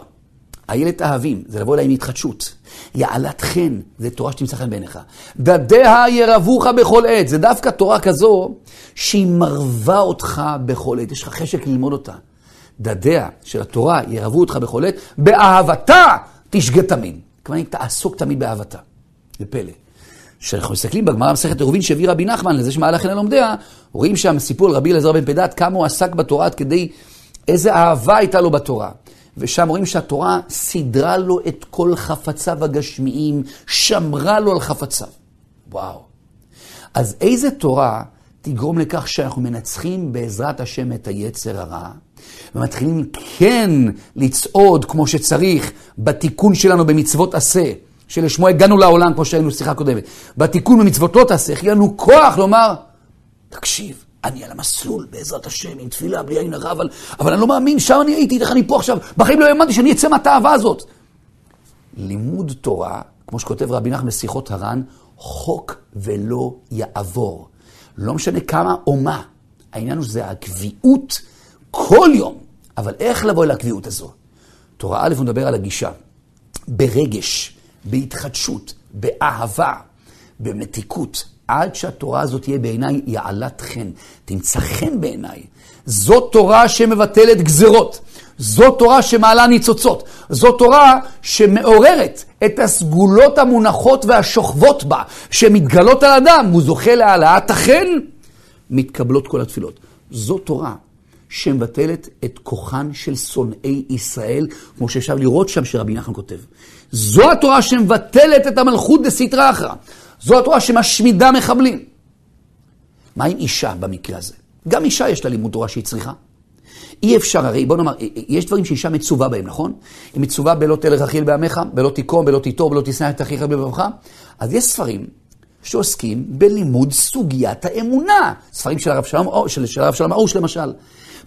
איילת אהבים, זה לבוא אליי עם התחדשות. יעלת חן, זה תורה שתמצא חן בעיניך. דדיה ירבוך בכל עת, זה דווקא תורה כזו שהיא מרווה אותך בכל עת. יש לך חשק ללמוד אותה. דדיה של התורה ירבו אותך בכל עת, באהבתה תשגה תמיד. כמובן, תעסוק תמיד באהבתה. זה פלא. כשאנחנו מסתכלים בגמרא מסכת עירובין שהביא רבי נחמן לזה שמעלה חן על לומדיה, רואים שם סיפור על רבי אלעזר בן פדת, כמה הוא עסק בתורה עד כדי איזה אהבה הייתה לו בתורה. ושם רואים שהתורה סידרה לו את כל חפציו הגשמיים, שמרה לו על חפציו. וואו. אז איזה תורה תגרום לכך שאנחנו מנצחים בעזרת השם את היצר הרע, ומתחילים כן לצעוד כמו שצריך בתיקון שלנו במצוות עשה, שלשמו הגענו לעולם, כמו שהיינו שיחה קודמת. בתיקון במצוות לא תעשה, יהיה לנו כוח לומר, תקשיב, אני על המסלול בעזרת השם, עם תפילה, בלי עין הרע, אבל אני לא מאמין, שם אני הייתי, איך אני פה עכשיו, בחיים לא האמנתי שאני אצא מהתאווה הזאת. לימוד תורה, כמו שכותב רבי נחמן בשיחות הר"ן, חוק ולא יעבור. לא משנה כמה או מה, העניין הוא שזה הקביעות כל יום. אבל איך לבוא אל הקביעות הזו? תורה א' הוא מדבר על הגישה, ברגש, בהתחדשות, באהבה, במתיקות, עד שהתורה הזאת תהיה בעיניי יעלת חן, תמצא חן בעיניי. זו תורה שמבטלת גזרות, זו תורה שמעלה ניצוצות, זו תורה שמעוררת את הסגולות המונחות והשוכבות בה, שמתגלות על אדם, הוא זוכה להעלאת החן, מתקבלות כל התפילות. זו תורה שמבטלת את כוחן של שונאי ישראל, כמו שאפשר לראות שם שרבי נחמן כותב. זו התורה שמבטלת את המלכות דסיטרא אחרא. זו התורה שמשמידה מחבלים. מה עם אישה במקרה הזה? גם אישה יש לה לימוד תורה שהיא צריכה. אי אפשר, הרי בוא נאמר, יש דברים שאישה מצווה בהם, נכון? היא מצווה בלא תלך רכיל בעמך, בלא תיקום, בלא תיטור, בלא תשנא את אחיך בלבבך. אז יש ספרים שעוסקים בלימוד סוגיית האמונה. ספרים של הרב שלום ארוש למשל.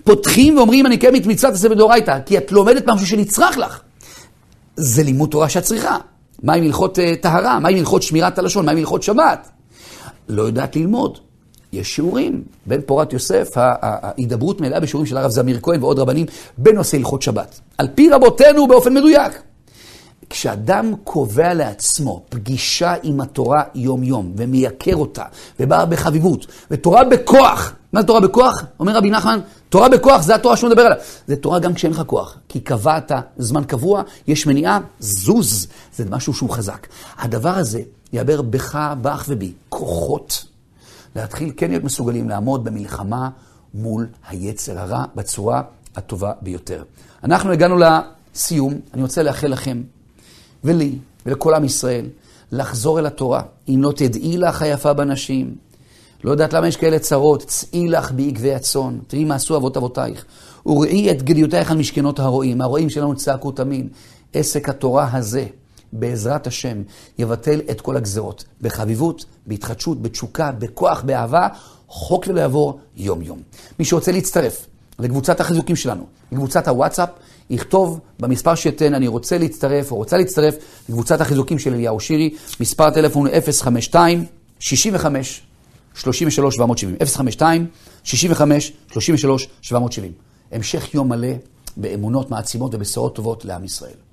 פותחים ואומרים, אני קיימת מצוות עשה בדאורייתא, כי את לומדת משהו שנצרך לך. זה לימוד תורה שאת צריכה. מה עם הלכות טהרה? מה עם הלכות שמירת הלשון? מה עם הלכות שבת? לא יודעת ללמוד. יש שיעורים. בן פורת יוסף, ההידברות מלאה בשיעורים של הרב זמיר כהן ועוד רבנים, בנושא הלכות שבת. על פי רבותינו באופן מדויק. כשאדם קובע לעצמו פגישה עם התורה יום יום, ומייקר אותה, ובא בחביבות, ותורה בכוח. מה זה תורה בכוח? אומר רבי נחמן, תורה בכוח, זה התורה שהוא מדבר עליה. זה תורה גם כשאין לך כוח. כי קבעת זמן קבוע, יש מניעה, זוז. זה משהו שהוא חזק. הדבר הזה יעבר בך, בך ובי. כוחות. להתחיל כן להיות מסוגלים לעמוד במלחמה מול היצר הרע בצורה הטובה ביותר. אנחנו הגענו לסיום. אני רוצה לאחל לכם ולי ולכל עם ישראל לחזור אל התורה. אם לא תדעי לך היפה בנשים, לא יודעת למה יש כאלה צרות, צאי לך בעקבי הצאן, תראי מה עשו אבות אבותייך, וראי את גדיותייך על משכנות הרועים, הרועים שלנו צעקו תמיד, עסק התורה הזה, בעזרת השם, יבטל את כל הגזרות, בחביבות, בהתחדשות, בתשוקה, בכוח, באהבה, חוק ולא יעבור יום יום. מי שרוצה להצטרף לקבוצת החיזוקים שלנו, לקבוצת הוואטסאפ, יכתוב במספר שיתן, אני רוצה להצטרף או רוצה להצטרף לקבוצת החיזוקים של אליהו שירי, מספר טלפון 052-65-33-770, 052-65-33-770. המשך יום מלא באמונות מעצימות ובשרות טובות לעם ישראל.